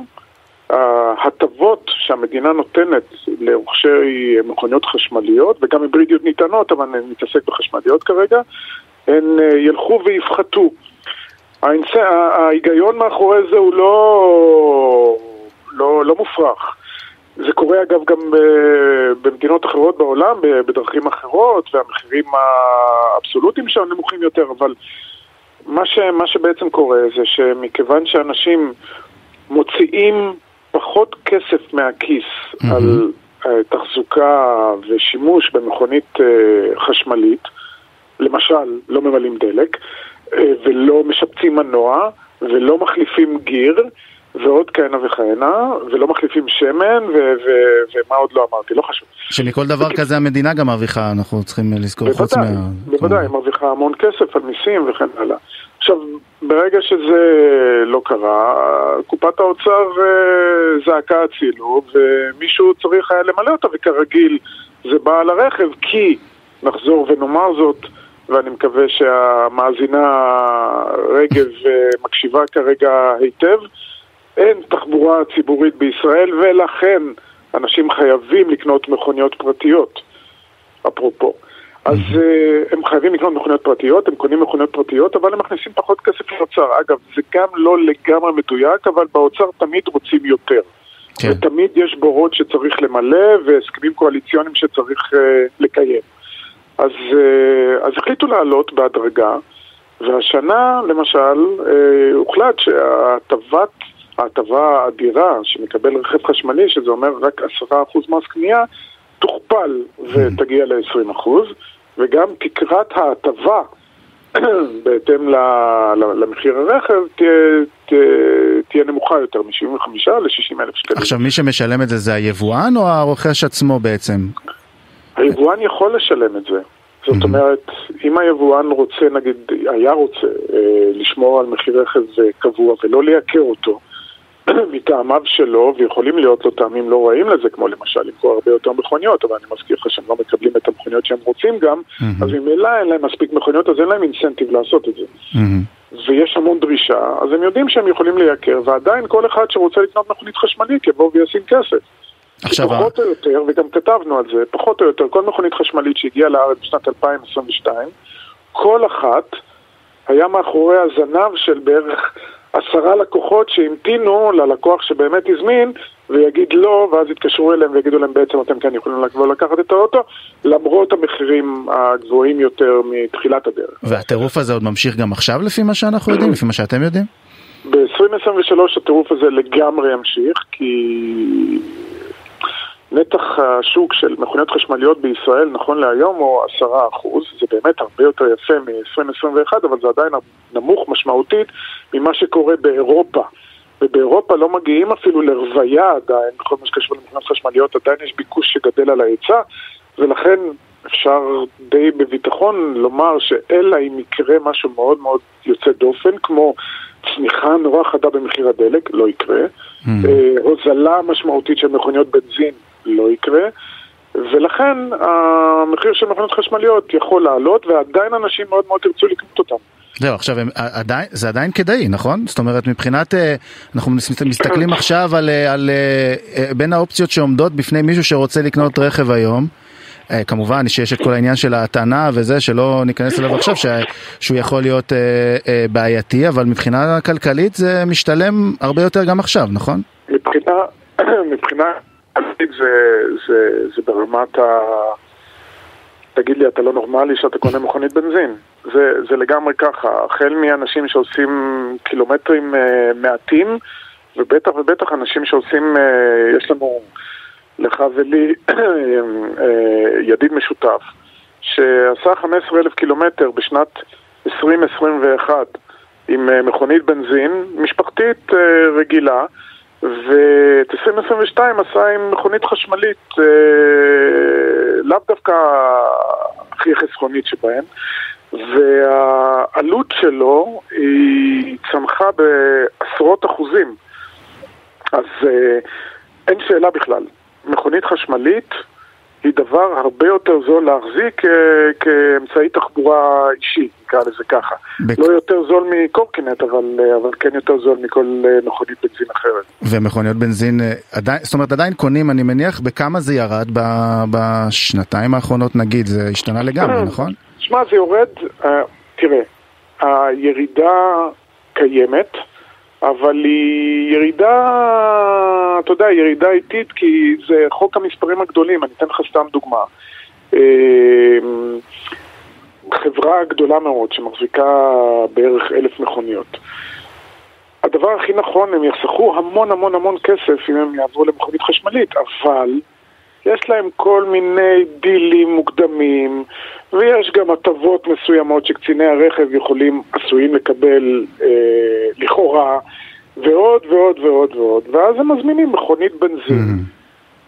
ההטבות שהמדינה נותנת לרוכשי מכוניות חשמליות, וגם היברידיות ניתנות, אבל אני מתעסק בחשמליות כרגע, הן ילכו ויפחתו. ההיגיון מאחורי זה הוא לא, לא, לא מופרך. זה קורה אגב גם במדינות אחרות בעולם, בדרכים אחרות, והמחירים האבסולוטיים שם נמוכים יותר, אבל מה ש, מה שבעצם קורה זה שמכיוון שאנשים מוציאים פחות כסף מהכיס mm-hmm. על תחזוקה ושימוש במכונית חשמלית, למשל לא ממלאים דלק, ולא משפצים מנוע, ולא מחליפים גיר, ועוד כהנה וכהנה, ולא מחליפים שמן, ו- ו- ומה עוד לא אמרתי, לא חשוב. שמכל דבר כזה המדינה גם מרוויחה, אנחנו צריכים לזכור חוץ מה... בוודאי, היא מרוויחה המון כסף על מיסים וכן הלאה. עכשיו, ברגע שזה לא קרה, קופת האוצר זעקה הצילו, ומישהו צריך היה למלא אותה, וכרגיל זה בא על הרכב, כי נחזור ונאמר זאת, ואני מקווה שהמאזינה רגב מקשיבה כרגע היטב, אין תחבורה ציבורית בישראל, ולכן אנשים חייבים לקנות מכוניות פרטיות, אפרופו. אז הם חייבים לקנות מכוניות פרטיות, הם קונים מכוניות פרטיות, אבל הם מכניסים פחות כסף לאוצר. אגב, זה גם לא לגמרי מדויק, אבל באוצר תמיד רוצים יותר. כן. ותמיד יש בורות שצריך למלא, והסכמים קואליציוניים שצריך uh, לקיים. אז, אז החליטו לעלות בהדרגה, והשנה, למשל, הוחלט שההטבת, ההטבה האדירה שמקבל רכב חשמלי, שזה אומר רק עשרה אחוז מס קנייה, תוכפל ותגיע ל-עשרים אחוז, וגם תקרת ההטבה, בהתאם למחיר הרכב, תהיה נמוכה יותר, מ-שבעים וחמישה ל-שישים אלף שקלים. עכשיו, מי שמשלם את זה, זה היבואן או הרוכש עצמו בעצם? היבואן יכול לשלם את זה. זאת mm-hmm. אומרת, אם היבואן רוצה, נגיד, היה רוצה אה, לשמור על מחיר רכב קבוע ולא לייקר אותו מטעמיו שלו, ויכולים להיות לו טעמים לא רעים לזה, כמו למשל למכור הרבה יותר מכוניות, אבל אני מזכיר לך שהם לא מקבלים את המכוניות שהם רוצים גם, mm-hmm. אז ממילא אין להם מספיק מכוניות, אז אין להם אינסנטיב לעשות את זה. Mm-hmm. ויש המון דרישה, אז הם יודעים שהם יכולים לייקר, ועדיין כל אחד שרוצה לקנות מכונית חשמלית יבוא וישים כסף. פחות או יותר, וגם כתבנו על זה, פחות או יותר, כל מכונית חשמלית שהגיעה לארץ בשנת אלפיים עשרים ושתיים, כל אחת היה מאחורי הזנב של בערך עשרה לקוחות שהמתינו ללקוח שבאמת הזמין, ויגיד לא, ואז יתקשרו אליהם ויגידו להם בעצם אתם כאן יכולים לקחת את האוטו, למרות המחירים הגבוהים יותר מתחילת הדרך. והטירוף הזה עוד ממשיך גם עכשיו לפי מה שאנחנו יודעים, לפי מה שאתם יודעים? ב-עשרים עשרים ושלוש הטירוף הזה לגמרי ימשיך, כי... נתח השוק של מכוניות חשמליות בישראל נכון להיום הוא עשרה אחוז, זה באמת הרבה יותר יפה מ-עשרים עשרים ואחת, אבל זה עדיין נמוך משמעותית ממה שקורה באירופה. ובאירופה לא מגיעים אפילו לרוויה עדיין, בכל מה שקשור למכוניות חשמליות, עדיין יש ביקוש שגדל על ההיצע, ולכן אפשר די בביטחון לומר שאלה אם יקרה משהו מאוד מאוד יוצא דופן, כמו צמיחה נורא חדה במחיר הדלק, לא יקרה, mm. הוזלה משמעותית של מכוניות בנזין, לא יקרה, ולכן המחיר של מכוניות חשמליות יכול לעלות, ועדיין אנשים מאוד מאוד ירצו לקנות אותם. זהו, עכשיו, עדיין, זה עדיין כדאי, נכון? זאת אומרת, מבחינת, אנחנו מסתכלים עכשיו על, על בין האופציות שעומדות בפני מישהו שרוצה לקנות רכב היום, כמובן שיש את כל העניין של הטענה וזה, שלא ניכנס אליו עכשיו, שהוא יכול להיות בעייתי, אבל מבחינה כלכלית זה משתלם הרבה יותר גם עכשיו, נכון? מבחינה, מבחינה, זה, זה, זה ברמת ה... תגיד לי, אתה לא נורמלי שאתה קונה מכונית בנזין. זה, זה לגמרי ככה. החל מאנשים שעושים קילומטרים אה, מעטים, ובטח ובטח אנשים שעושים, אה, יש לנו לך ולי אה, אה, ידיד משותף, שעשה חמישה עשר אלף קילומטר בשנת עשרים עשרים ואחת עם אה, מכונית בנזין, משפחתית אה, רגילה, ואת עשרים עשרים ושתיים עשה עם מכונית חשמלית, אה, לאו דווקא הכי חסכונית שבהן, והעלות שלו היא צמחה בעשרות אחוזים. אז אה, אין שאלה בכלל. מכונית חשמלית היא דבר הרבה יותר זול להחזיק אה, כאמצעי תחבורה אישי, נקרא לזה ככה. בק... לא יותר זול מקורקינט, אבל, אבל כן יותר זול מכל מכונית בנזין אחרת. ומכוניות בנזין, עדיין, זאת אומרת, עדיין קונים, אני מניח, בכמה זה ירד ב, בשנתיים האחרונות, נגיד, זה השתנה לגמרי, נכון? שמע, זה יורד, אה, תראה, הירידה קיימת, אבל היא ירידה, אתה יודע, ירידה איטית, כי זה חוק המספרים הגדולים, אני אתן לך סתם דוגמה. חברה גדולה מאוד שמחזיקה בערך אלף מכוניות. הדבר הכי נכון, הם יחסכו המון המון המון כסף אם הם יעברו למכונית חשמלית, אבל יש להם כל מיני דילים מוקדמים, ויש גם הטבות מסוימות שקציני הרכב יכולים, עשויים לקבל אה, לכאורה, ועוד ועוד ועוד ועוד. ואז הם מזמינים מכונית בנזין mm-hmm.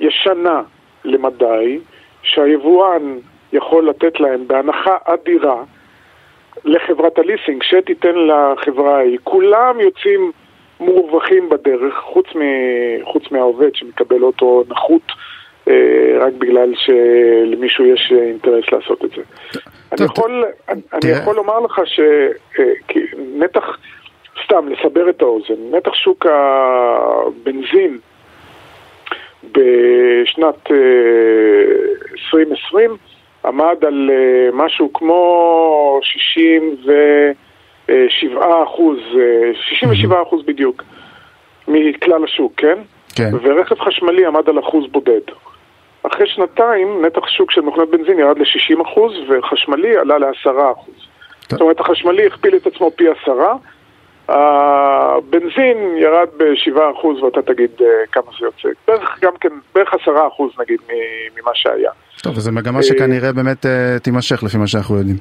ישנה למדי, שהיבואן יכול לתת להם בהנחה אדירה לחברת הליסינג, שתיתן לחברה ההיא. כולם יוצאים מרווחים בדרך, חוץ, מ- חוץ מהעובד שמקבל אותו נחות, רק בגלל שלמישהו יש אינטרס לעשות את זה. אני יכול, אני יכול לומר לך שנתח, סתם לסבר את האוזן, נתח שוק הבנזין בשנת עשרים עשרים עמד על משהו כמו שישים ושבעה אחוז, שישים ושבעה אחוז בדיוק מכלל השוק, כן? כן. ורכב חשמלי עמד על אחוז בודד. אחרי שנתיים, נתח שוק של מכונות בנזין ירד ל-שישים אחוז, וחשמלי עלה ל-עשרה אחוז. זאת אומרת, החשמלי הכפיל את עצמו פי עשרה, הבנזין ירד ב-שבעה אחוז, ואתה תגיד כמה זה יוצא. בערך גם כן, בערך עשרה אחוז נגיד, ממה שהיה. טוב, וזו מגמה שכנראה באמת תימשך, לפי מה שאנחנו יודעים.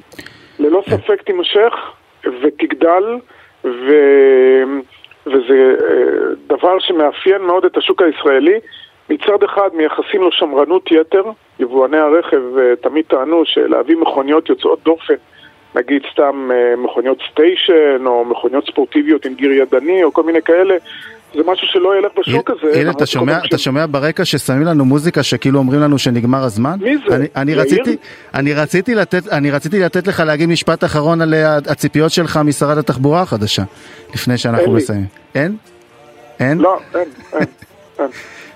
ללא ספק תימשך, ותגדל, ו... וזה דבר שמאפיין מאוד את השוק הישראלי. מצד אחד מייחסים לו שמרנות יתר, יבואני הרכב תמיד טענו שלהביא מכוניות יוצאות דופן, נגיד סתם מכוניות סטיישן או מכוניות ספורטיביות עם גיר ידני או כל מיני כאלה, זה משהו שלא ילך בשוק הזה. הנה, אתה שומע, אתה שומע ברקע ששמים לנו מוזיקה שכאילו אומרים לנו שנגמר הזמן? מי זה? אני, אני רציתי, אני רציתי לתת, אני רציתי לתת לך להגיד משפט אחרון על הציפיות שלך משרד התחבורה החדשה, לפני שאנחנו מסיים. אין? אין? לא, אין, אין, אין.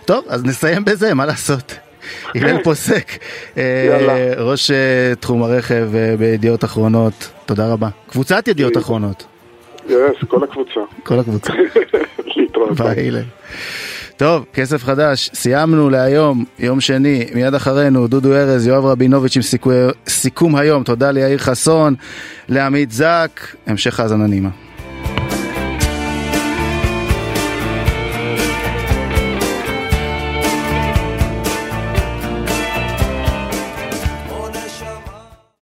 טוב, אז נסיים בזה, מה לעשות? יאל פוסק, ראש תחום הרכב בידיעות אחרונות, תודה רבה. קבוצת ידיעות אחרונות. יס, כל הקבוצה. כל הקבוצה. ביי. טוב, כסף חדש, סיימנו להיום, יום שני, מיד אחרינו, דודו הרז, יואב רבינוביץ' עם סיכום היום, תודה ליאיר חסון, לעמית זק, המשך האזנה נעימה.